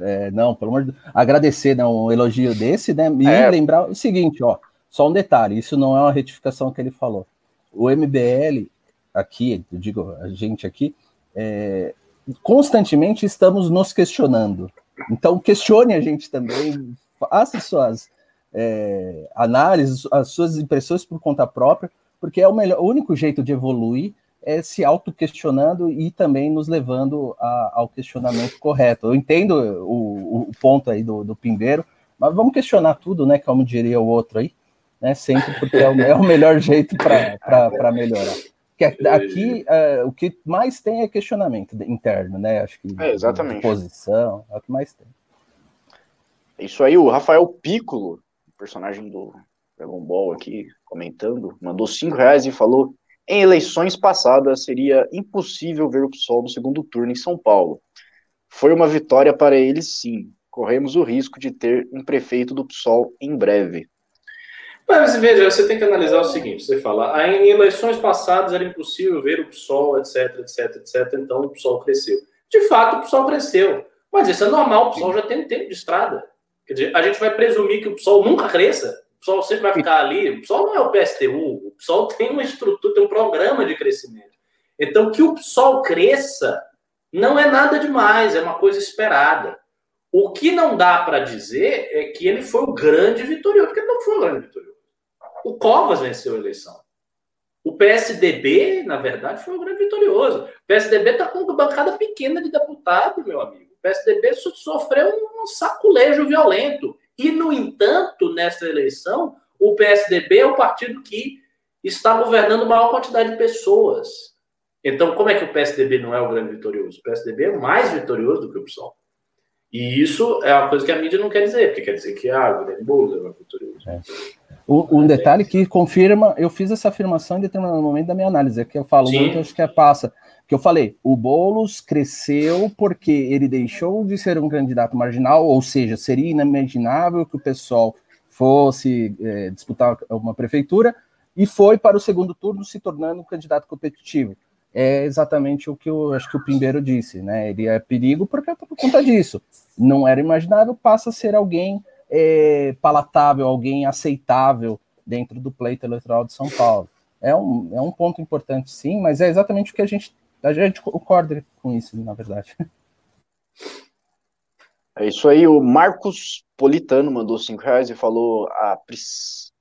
É, não, pelo amor de Deus. Agradecer né, um elogio desse, né? E é. lembrar o seguinte, ó, só um detalhe, isso não é uma retificação que ele falou. O M B L, aqui, eu digo, a gente aqui, é, constantemente estamos nos questionando. Então, questione a gente também... Faça suas é, análises, as suas impressões por conta própria, porque é o melhor, o único jeito de evoluir é se auto-questionando e também nos levando a, ao questionamento correto. Eu entendo o, o ponto aí do, do Pimbeiro, mas vamos questionar tudo, né? Como diria o outro aí, né? Sempre porque é o, é o melhor jeito para melhorar. Porque aqui é, o que mais tem é questionamento interno, né? Acho que é, exatamente. Posição, é o que mais tem. Isso aí, o Rafael Piccolo, personagem do Dragon Ball aqui, comentando, mandou cinco reais e falou: em eleições passadas seria impossível ver o P SOL no segundo turno em São Paulo. Foi uma vitória para eles, sim. corremos o risco de ter um prefeito do P SOL em breve. Mas veja, você tem que analisar o seguinte, você fala, em eleições passadas era impossível ver o P SOL, etc, etc, etc, então o P SOL cresceu. De fato, o P SOL cresceu, mas isso é normal, o P SOL já tem tempo de estrada. Quer dizer, a gente vai presumir que o P SOL nunca cresça, o P SOL sempre vai ficar ali, o P SOL não é o P S T U, o P SOL tem uma estrutura, tem um programa de crescimento. Então, que o P SOL cresça não é nada demais, é uma coisa esperada. O que não dá para dizer é que ele foi o grande vitorioso, porque ele não foi o grande vitorioso. O Covas venceu a eleição. O P S D B, na verdade, foi o grande vitorioso. O P S D B está com uma bancada pequena de deputado, meu amigo. O P S D B sofreu um saculejo violento. E, no entanto, nessa eleição, o P S D B é o partido que está governando a maior quantidade de pessoas. Então, como é que o P S D B não é o grande vitorioso? O P S D B é mais vitorioso do que o P SOL. E isso é uma coisa que a mídia não quer dizer, porque quer dizer que ah, o Guilherme Boulos é uma vitorioso. É. O, um detalhe que confirma, eu fiz essa afirmação em determinado momento da minha análise, é que eu falo Sim. muito, acho que é passa. Que eu falei, o Boulos cresceu porque ele deixou de ser um candidato marginal, ou seja, seria inimaginável que o P SOL fosse é, disputar uma prefeitura, e foi para o segundo turno se tornando um candidato competitivo. É exatamente o que eu acho que o Pimbeiro disse, né? Ele é perigo porque por conta disso. Não era imaginável, passa a ser alguém é, palatável, alguém aceitável dentro do pleito eleitoral de São Paulo. É um, é um ponto importante, sim, mas é exatamente o que a gente, a gente concorda com isso, na verdade. É isso aí, o Marcos Politano mandou cinco reais e falou a Pris,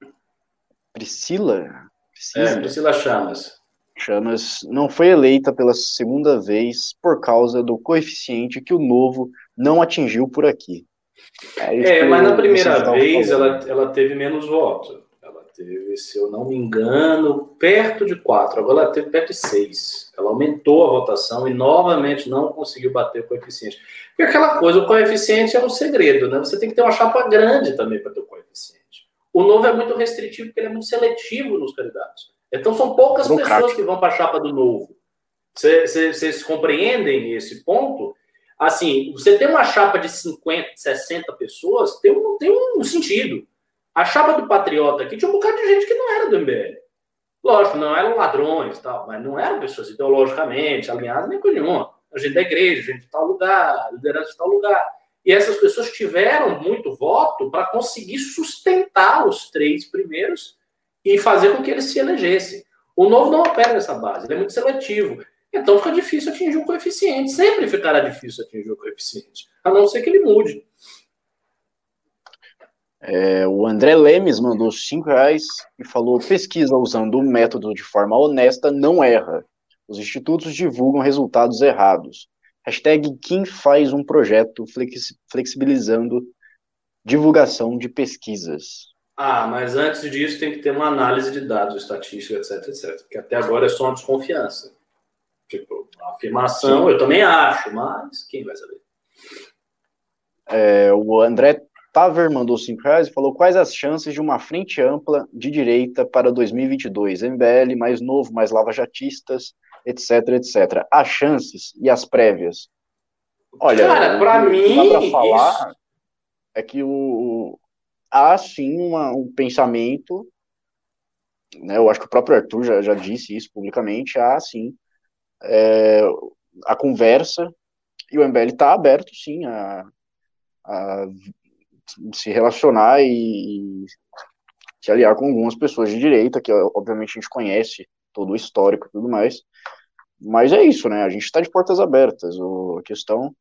Priscila? Priscila? É, Priscila Chamas. Chamas não foi eleita pela segunda vez por causa do coeficiente que o Novo não atingiu por aqui. É, é mas na primeira vez ela, ela teve menos voto. Ela teve, se eu não me engano, perto de quatro, agora ela teve perto de seis. Ela aumentou a votação e novamente não conseguiu bater o coeficiente. E aquela coisa, o coeficiente é um segredo, né? Você tem que ter uma chapa grande também para ter o coeficiente. O Novo é muito restritivo porque ele é muito seletivo nos candidatos. Então, são poucas pessoas que vão para a chapa do Novo. Vocês compreendem esse ponto? Assim, você tem uma chapa de cinquenta, sessenta pessoas, tem um, tem um sentido. A chapa do Patriota aqui tinha um bocado de gente que não era do M B L. Lógico, não eram ladrões, tal, mas não eram pessoas ideologicamente alinhadas, nem coisa nenhuma. A gente da igreja, gente de tal lugar, liderança de tal lugar. E essas pessoas tiveram muito voto para conseguir sustentar os três primeiros e fazer com que ele se elegesse. O Novo não opera nessa base, ele é muito seletivo. Então fica difícil atingir um coeficiente, sempre ficará difícil atingir um coeficiente, a não ser que ele mude. É, o André Lemes mandou cinco reais e falou, pesquisa usando o método de forma honesta não erra. Os institutos divulgam resultados errados. Hashtag quem faz um projeto flexibilizando divulgação de pesquisas. Ah, mas antes disso tem que ter uma análise de dados, estatística, etc, et cetera. Porque até agora é só uma desconfiança. Tipo, a afirmação, Sim. eu também acho, mas quem vai saber? É, o André Taver mandou cinco reais e falou quais as chances de uma frente ampla de direita para dois mil e vinte e dois? M B L, mais Novo, mais lavajatistas, etc, et cetera. As chances e as prévias. Olha, cara, pra o que dá pra falar isso... é que o... há, sim, uma, um pensamento, né, eu acho que o próprio Arthur já, já disse isso publicamente, há, sim, é, a conversa, e o M B L está aberto, sim, a, a se relacionar e, e se aliar com algumas pessoas de direita, que obviamente a gente conhece todo o histórico e tudo mais, mas é isso, né, a gente está de portas abertas, o, a questão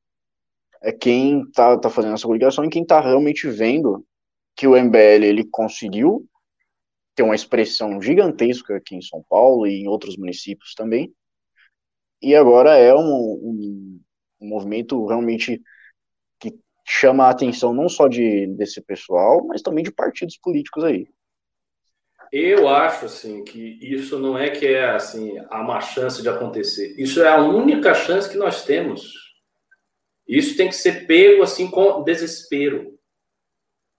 é quem está tá fazendo essa ligação e quem está realmente vendo que o M B L ele conseguiu ter uma expressão gigantesca aqui em São Paulo e em outros municípios também, e agora é um, um, um movimento realmente que chama a atenção não só de, desse pessoal, mas também de partidos políticos aí. Eu acho, assim, que isso não é que é, assim, há uma chance de acontecer, isso é a única chance que nós temos. Isso tem que ser pego, assim, com desespero.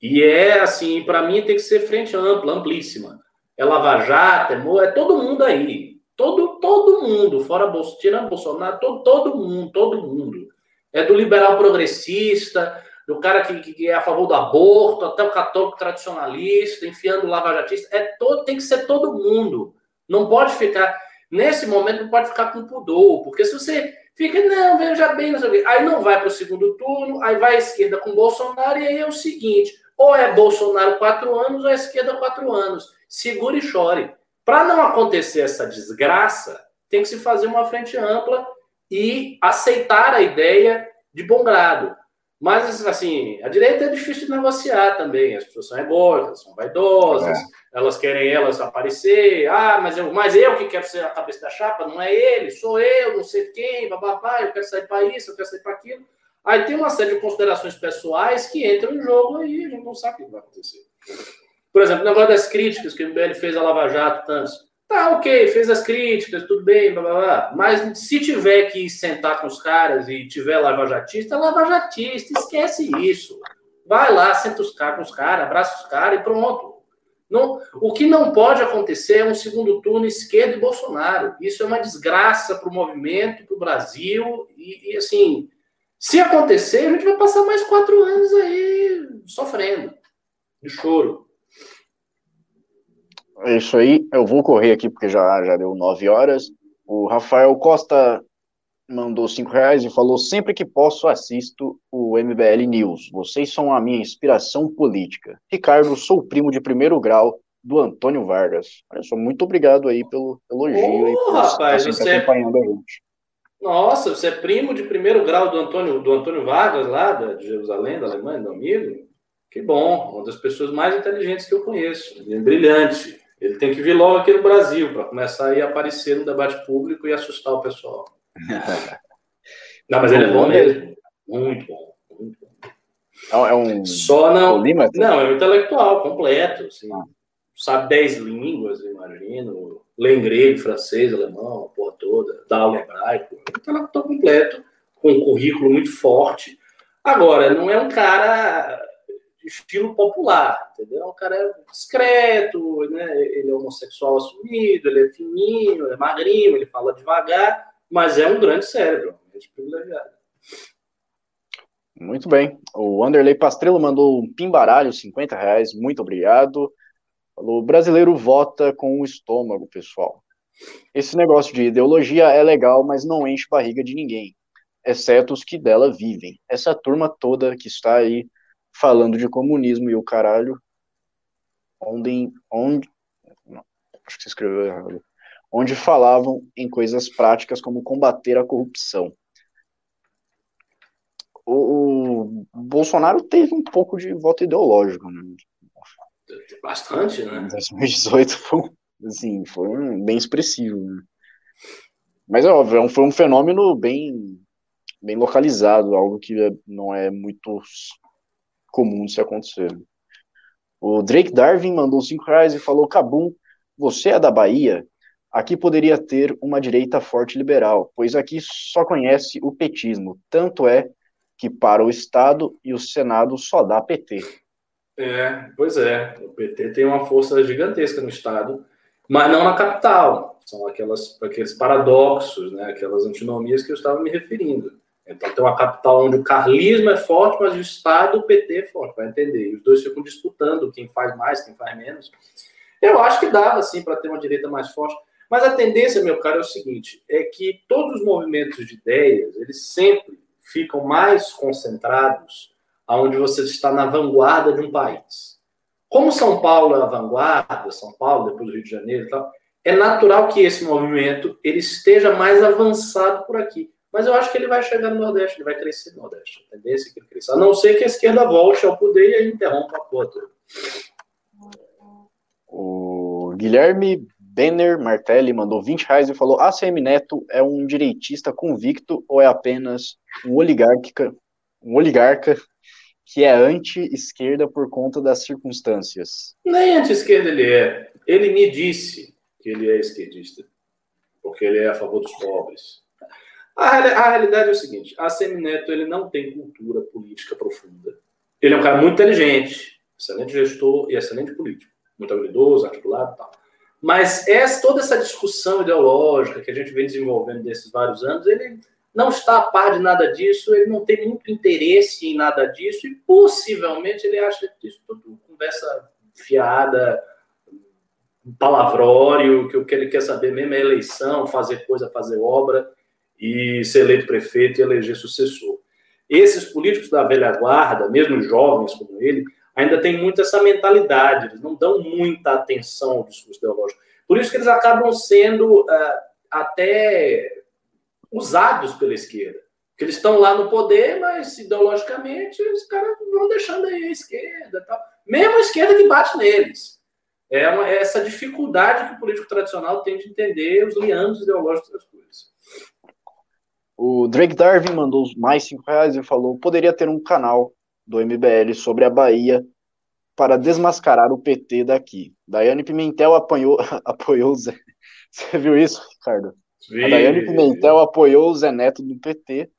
E é assim, para mim tem que ser frente ampla, amplíssima. É Lava Jato, é Moro, é todo mundo aí. Todo, todo mundo, fora Bolsonaro, Bolsonaro todo, todo mundo, todo mundo. É do liberal progressista, do cara que, que é a favor do aborto, até o católico tradicionalista, enfiando o lavajatista, é todo, tem que ser todo mundo. Não pode ficar, nesse momento, não pode ficar com pudor, porque se você fica, não, veja bem, não sei o quê, aí não vai para o segundo turno, aí vai a esquerda com Bolsonaro, e aí é o seguinte, ou é Bolsonaro quatro anos, ou é esquerda quatro anos. Segura e chore. Para não acontecer essa desgraça, tem que se fazer uma frente ampla e aceitar a ideia de bom grado. Mas, assim, a direita é difícil de negociar também. As pessoas são egóicas, são vaidosas, é. elas querem elas aparecer. Ah, mas eu, mas eu que quero ser a cabeça da chapa, não é ele, sou eu, não sei quem, bababá, eu quero sair para isso, eu quero sair para aquilo. Aí tem uma série de considerações pessoais que entram em jogo e a gente não sabe o que vai acontecer. Por exemplo, o negócio das críticas que o M B L fez a Lava Jato, tanto. Tá, ok, fez as críticas, tudo bem, blá, blá, blá. Mas se tiver que sentar com os caras e tiver lavajatista, lavajatista, esquece isso. Vai lá, senta os caras com os caras, abraça os caras e pronto. Não, o que não pode acontecer é um segundo turno esquerdo e Bolsonaro. Isso é uma desgraça para o movimento, para o Brasil. E, e, assim, se acontecer, a gente vai passar mais quatro anos aí sofrendo, de choro. É isso aí, eu vou correr aqui porque já, já deu nove horas. O Rafael Costa mandou cinco reais e falou: sempre que posso assisto o M B L News, vocês são a minha inspiração política. Ricardo, sou primo de primeiro grau do Antônio Vargas. Olha só, muito obrigado aí pelo elogio. Oh, e por rapaz, estar você acompanhando é... a gente. Nossa, você é primo de primeiro grau do Antônio, do Antônio Vargas lá de Jerusalém, da Alemanha, do amigo? Que bom, uma das pessoas mais inteligentes que eu conheço, brilhante. Ele tem que vir logo aqui no Brasil para começar a aparecer no debate público e assustar o pessoal. Não, mas ele é bom mesmo. Muito bom. Muito bom. É um... Só não... Não, é um intelectual completo. Assim. Ah. Sabe dez línguas, imagino. Lê grego, francês, alemão, a porra toda. Dá aula hebraico. É um intelectual completo, com um currículo muito forte. Agora, não é um cara... estilo popular, entendeu? O cara é discreto, né? Ele é homossexual assumido, ele é fininho, ele é magrinho, ele fala devagar, mas é um grande cérebro, muito privilegiado. Muito bem. O Anderley Pastrello mandou um pimbaralho, cinquenta reais, muito obrigado. Falou: brasileiro vota com o estômago, pessoal. Esse negócio de ideologia é legal, mas não enche barriga de ninguém, exceto os que dela vivem. Essa turma toda que está aí falando de comunismo e o caralho, onde, onde, não, acho que você escreveu errado, onde falavam em coisas práticas como combater a corrupção. O, o Bolsonaro teve um pouco de voto ideológico, né? Bastante, né? Em dois mil e dezoito foi, assim, foi bem expressivo, né? Mas é óbvio, foi um fenômeno bem, bem localizado, algo que não é muito... comum se acontecer. O Drake Darwin mandou cinco reais e falou: Cabum, você é da Bahia? Aqui poderia ter uma direita forte liberal, pois aqui só conhece o petismo. Tanto é que para o Estado e o Senado só dá P T. É, pois é. O P T tem uma força gigantesca no Estado, mas não na capital. São aquelas, aqueles paradoxos, né? Aquelas antinomias que eu estava me referindo. Então, tem uma capital onde o carlismo é forte, mas o Estado, o P T é forte, vai entender. E os dois ficam disputando quem faz mais, quem faz menos. Eu acho que dava, assim, para ter uma direita mais forte. Mas a tendência, meu caro, é o seguinte, é que todos os movimentos de ideias, eles sempre ficam mais concentrados aonde você está na vanguarda de um país. Como São Paulo é a vanguarda, São Paulo, depois do Rio de Janeiro e tal, é natural que esse movimento ele esteja mais avançado por aqui. Mas eu acho que ele vai chegar no Nordeste, ele vai crescer no Nordeste. A tendência é que ele cresça. A não ser que a esquerda volte ao poder e aí interrompa a porta. O Guilherme Benner Martelli mandou vinte reais e falou: A C M Neto é um direitista convicto ou é apenas um oligarca, um oligarca que é anti-esquerda por conta das circunstâncias? Nem anti-esquerda ele é. Ele me disse que ele é esquerdista, porque ele é a favor dos pobres. A realidade é o seguinte, a ACM Neto ele não tem cultura política profunda. Ele é um cara muito inteligente, excelente gestor e excelente político. Muito habilidoso, articulado e tal. Mas essa, toda essa discussão ideológica que a gente vem desenvolvendo nesses vários anos, ele não está a par de nada disso, ele não tem muito interesse em nada disso e possivelmente ele acha isso tudo conversa fiada, palavrório, que o que ele quer saber mesmo é eleição, fazer coisa, fazer obra e ser eleito prefeito e eleger sucessor. Esses políticos da velha guarda, mesmo jovens como ele, ainda tem muito essa mentalidade, eles não dão muita atenção ao discurso ideológico. Por isso que eles acabam sendo uh, até usados pela esquerda. Porque eles estão lá no poder, mas ideologicamente os caras vão deixando aí a esquerda. Tal. Mesmo a esquerda que bate neles. É, uma, é essa dificuldade que o político tradicional tem de entender os liames ideológicos das coisas. O Drake Darwin mandou mais cinco reais e falou: poderia ter um canal do M B L sobre a Bahia para desmascarar o P T daqui. Daiane Pimentel apanhou, apoiou o Zé... Você viu isso, Ricardo? Sim. A Daiane Pimentel apoiou o Zé Neto do P T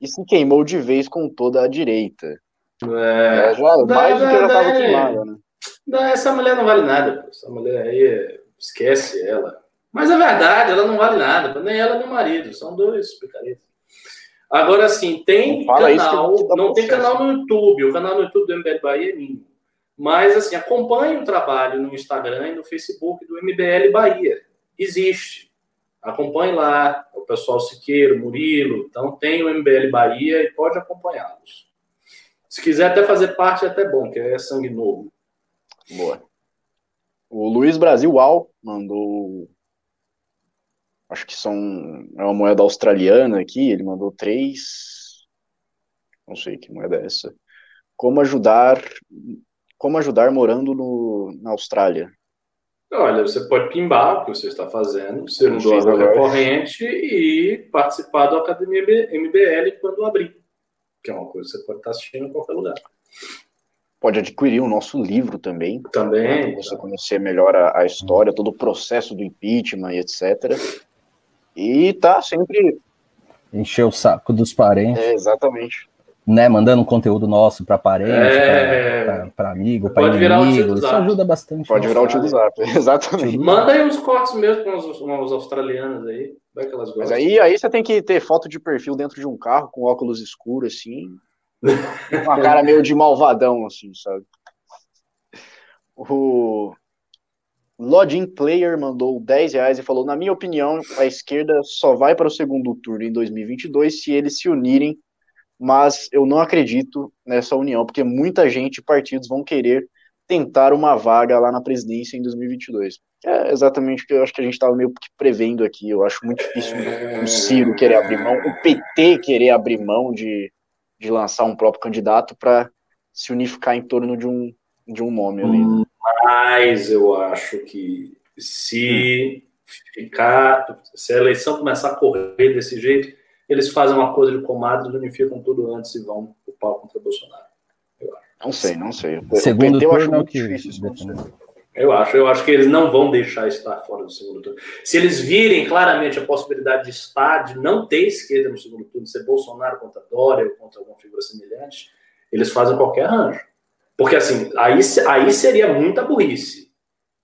e se queimou de vez com toda a direita. É... É, já, da, mais da, do que já estava queimada, né? Da, essa mulher não vale nada. Pô. Essa mulher aí, esquece ela. Mas é verdade, ela não vale nada. Nem ela nem o marido. São dois picaretas. Agora, assim, tem não canal... Que, que não tem processo. Canal no YouTube. O canal no YouTube do M B L Bahia é mínimo. Mas, assim, acompanhe o trabalho no Instagram e no Facebook do M B L Bahia. Existe. Acompanhe lá. O pessoal Siqueiro, Murilo. Então, tem o M B L Bahia e pode acompanhá-los. Se quiser até fazer parte, é até bom, que é sangue novo. Boa. O Luiz Brasil Al mandou... Acho que são é uma moeda australiana aqui, ele mandou três. Não sei que moeda é essa. Como ajudar, como ajudar morando no, na Austrália? Olha, você pode pimbar o que você está fazendo, ser um doador recorrente e participar da Academia M B L quando abrir, que é uma coisa que você pode estar assistindo em qualquer lugar. Pode adquirir o nosso livro também. Também. Para você conhecer melhor a, a história, todo o processo do impeachment e etcétera. E tá sempre... Encher o saco dos parentes. É, exatamente. Né, mandando conteúdo nosso para parente, é... para amigo, para inimigo. Isso ajuda bastante. Pode virar o tio do Zap, exatamente. Manda aí uns cortes mesmo com os, com os australianos aí. Vai que elas gostam. Mas aí, aí você tem que ter foto de perfil dentro de um carro com óculos escuros, assim. Uma cara meio de malvadão, assim, sabe? O... Login Player mandou dez reais e falou: na minha opinião, a esquerda só vai para o segundo turno em dois mil e vinte e dois se eles se unirem, mas eu não acredito nessa união, porque muita gente e partidos vão querer tentar uma vaga lá na presidência em dois mil e vinte e dois. É exatamente o que eu acho que a gente estava meio que prevendo aqui. Eu acho muito difícil o Ciro querer abrir mão, o P T querer abrir mão de, de lançar um próprio candidato para se unificar em torno de um, de um nome ali, né? Mas eu acho que se ficar, se a eleição começar a correr desse jeito, eles fazem uma coisa de comadre, unificam tudo antes e vão pro pau contra o Bolsonaro. Eu acho. Não sei, não sei. O segundo P T eu acho muito difícil isso acontecer. Eu acho, eu acho que eles não vão deixar estar fora do segundo turno. Se eles virem claramente a possibilidade de estar, de não ter esquerda no segundo turno, de ser Bolsonaro contra Dória ou contra alguma figura semelhante, eles fazem qualquer arranjo. Porque, assim, aí, aí seria muita burrice.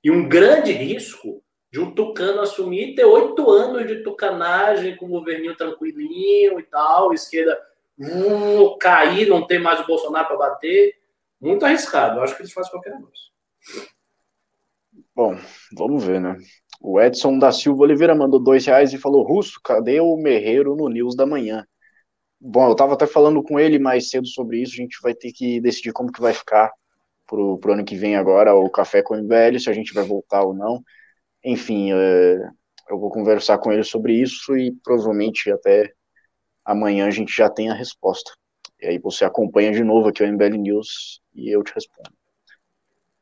E um grande risco de um tucano assumir e ter oito anos de tucanagem com o governinho tranquilinho e tal, esquerda hum, cair, não ter mais o Bolsonaro para bater. Muito arriscado. Eu acho que eles fazem qualquer coisa. Bom, vamos ver, né? O Edson da Silva Oliveira mandou dois reais e falou: Russo, cadê o Merreiro no News da manhã? Bom, eu tava até falando com ele mais cedo sobre isso, a gente vai ter que decidir como que vai ficar pro, pro ano que vem agora, o Café com o M B L, se a gente vai voltar ou não. Enfim, é, eu vou conversar com ele sobre isso e provavelmente até amanhã a gente já tem a resposta. E aí você acompanha de novo aqui o M B L News e eu te respondo.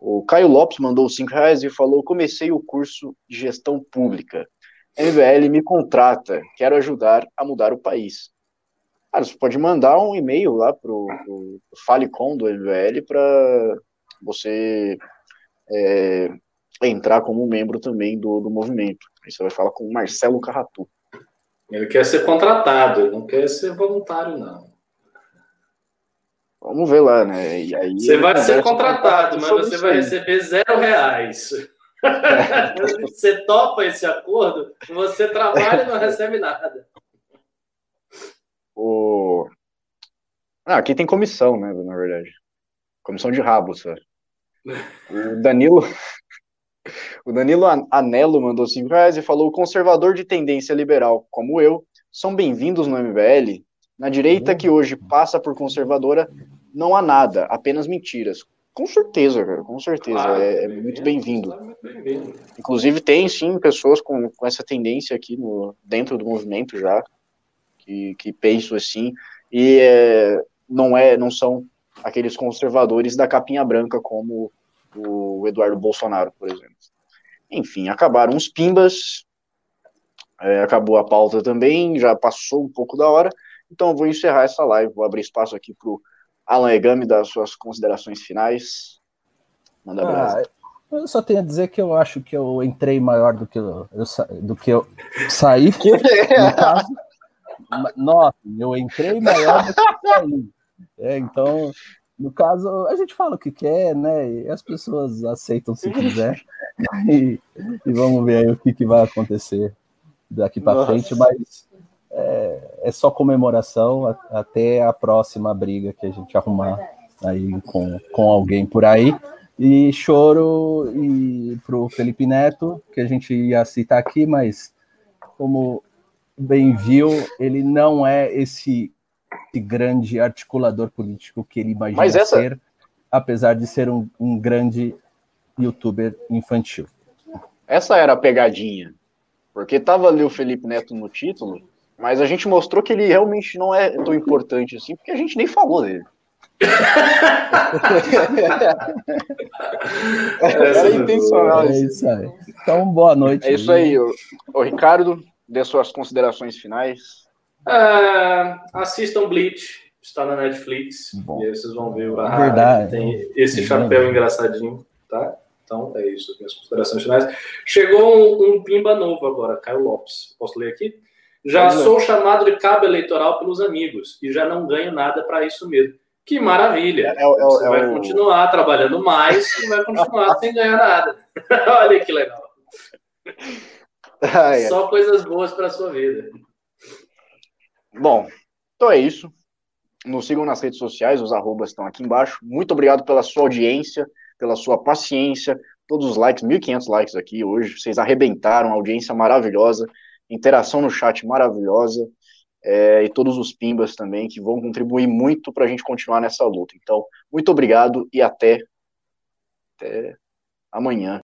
O Caio Lopes mandou cinco reais e falou: comecei o curso de gestão pública. M B L me contrata, quero ajudar a mudar o país. Cara, você pode mandar um e-mail lá pro, pro Falecom do M B L para você é, entrar como membro também do, do movimento. Aí você vai falar com o Marcelo Carratu. Ele quer ser contratado, ele não quer ser voluntário, não. Vamos ver lá, né? E aí você vai ser contratado, mas você vai receber zero reais. Você topa esse acordo, você trabalha e não recebe nada. Ah, aqui tem comissão, né, na verdade. Comissão de rabo, sabe? O Danilo... O Danilo Anelo mandou cinco reais e falou: conservador de tendência liberal como eu, são bem-vindos no M B L. Na direita que hoje passa por conservadora, não há nada, apenas mentiras. Com certeza, cara, com certeza. Claro, é, é muito bem-vindo. Bem Inclusive tem, sim, pessoas com, com essa tendência aqui no, dentro do movimento já, que, que pensam assim, e é, não, é, não são aqueles conservadores da capinha branca como o Eduardo Bolsonaro, por exemplo. Enfim, acabaram os pimbas, é, acabou a pauta também, já passou um pouco da hora, então eu vou encerrar essa live, vou abrir espaço aqui pro Alan Egan dar as suas considerações finais. Manda abraço. Ah, eu só tenho a dizer que eu acho que eu entrei maior do que eu, eu, do que eu saí. Que é? No caso, nossa, eu entrei maior do que eu saí. É, então... No caso, a gente fala o que quer, né? E as pessoas aceitam se quiser. E, e vamos ver aí o que, que vai acontecer daqui para frente. Mas é, é só comemoração até a próxima briga que a gente arrumar aí com, com alguém por aí. E choro e pro Felipe Neto, que a gente ia citar aqui, mas como bem viu, ele não é esse... grande articulador político que ele imagina essa... ser, apesar de ser um, um grande youtuber infantil. Essa era a pegadinha, porque tava ali o Felipe Neto no título, mas a gente mostrou que ele realmente não é tão importante assim, porque a gente nem falou dele. Era intencional. É isso aí. Então, boa noite. É isso aí. O, o Ricardo, dê suas considerações finais. Uh, assistam Bleach, está na Netflix. Bom, e aí vocês vão ver o Bahia, tem esse chapéu engraçadinho, tá? Então é isso, as minhas considerações finais. Chegou um, um pimba novo agora, Caio Lopes, posso ler aqui? Já Caio sou Lopes. Chamado de cabo eleitoral pelos amigos e já não ganho nada para isso mesmo. Que maravilha, é, é, você é, vai é o... continuar trabalhando mais e vai continuar sem ganhar nada. Olha que legal. Ah, é. Só coisas boas para sua vida. Bom, então é isso. Nos sigam nas redes sociais, os arrobas estão aqui embaixo. Muito obrigado pela sua audiência, pela sua paciência, todos os likes, mil e quinhentos likes aqui hoje. Vocês arrebentaram, audiência maravilhosa, interação no chat maravilhosa, é, e todos os pimbas também, que vão contribuir muito para a gente continuar nessa luta. Então, muito obrigado e até, até amanhã.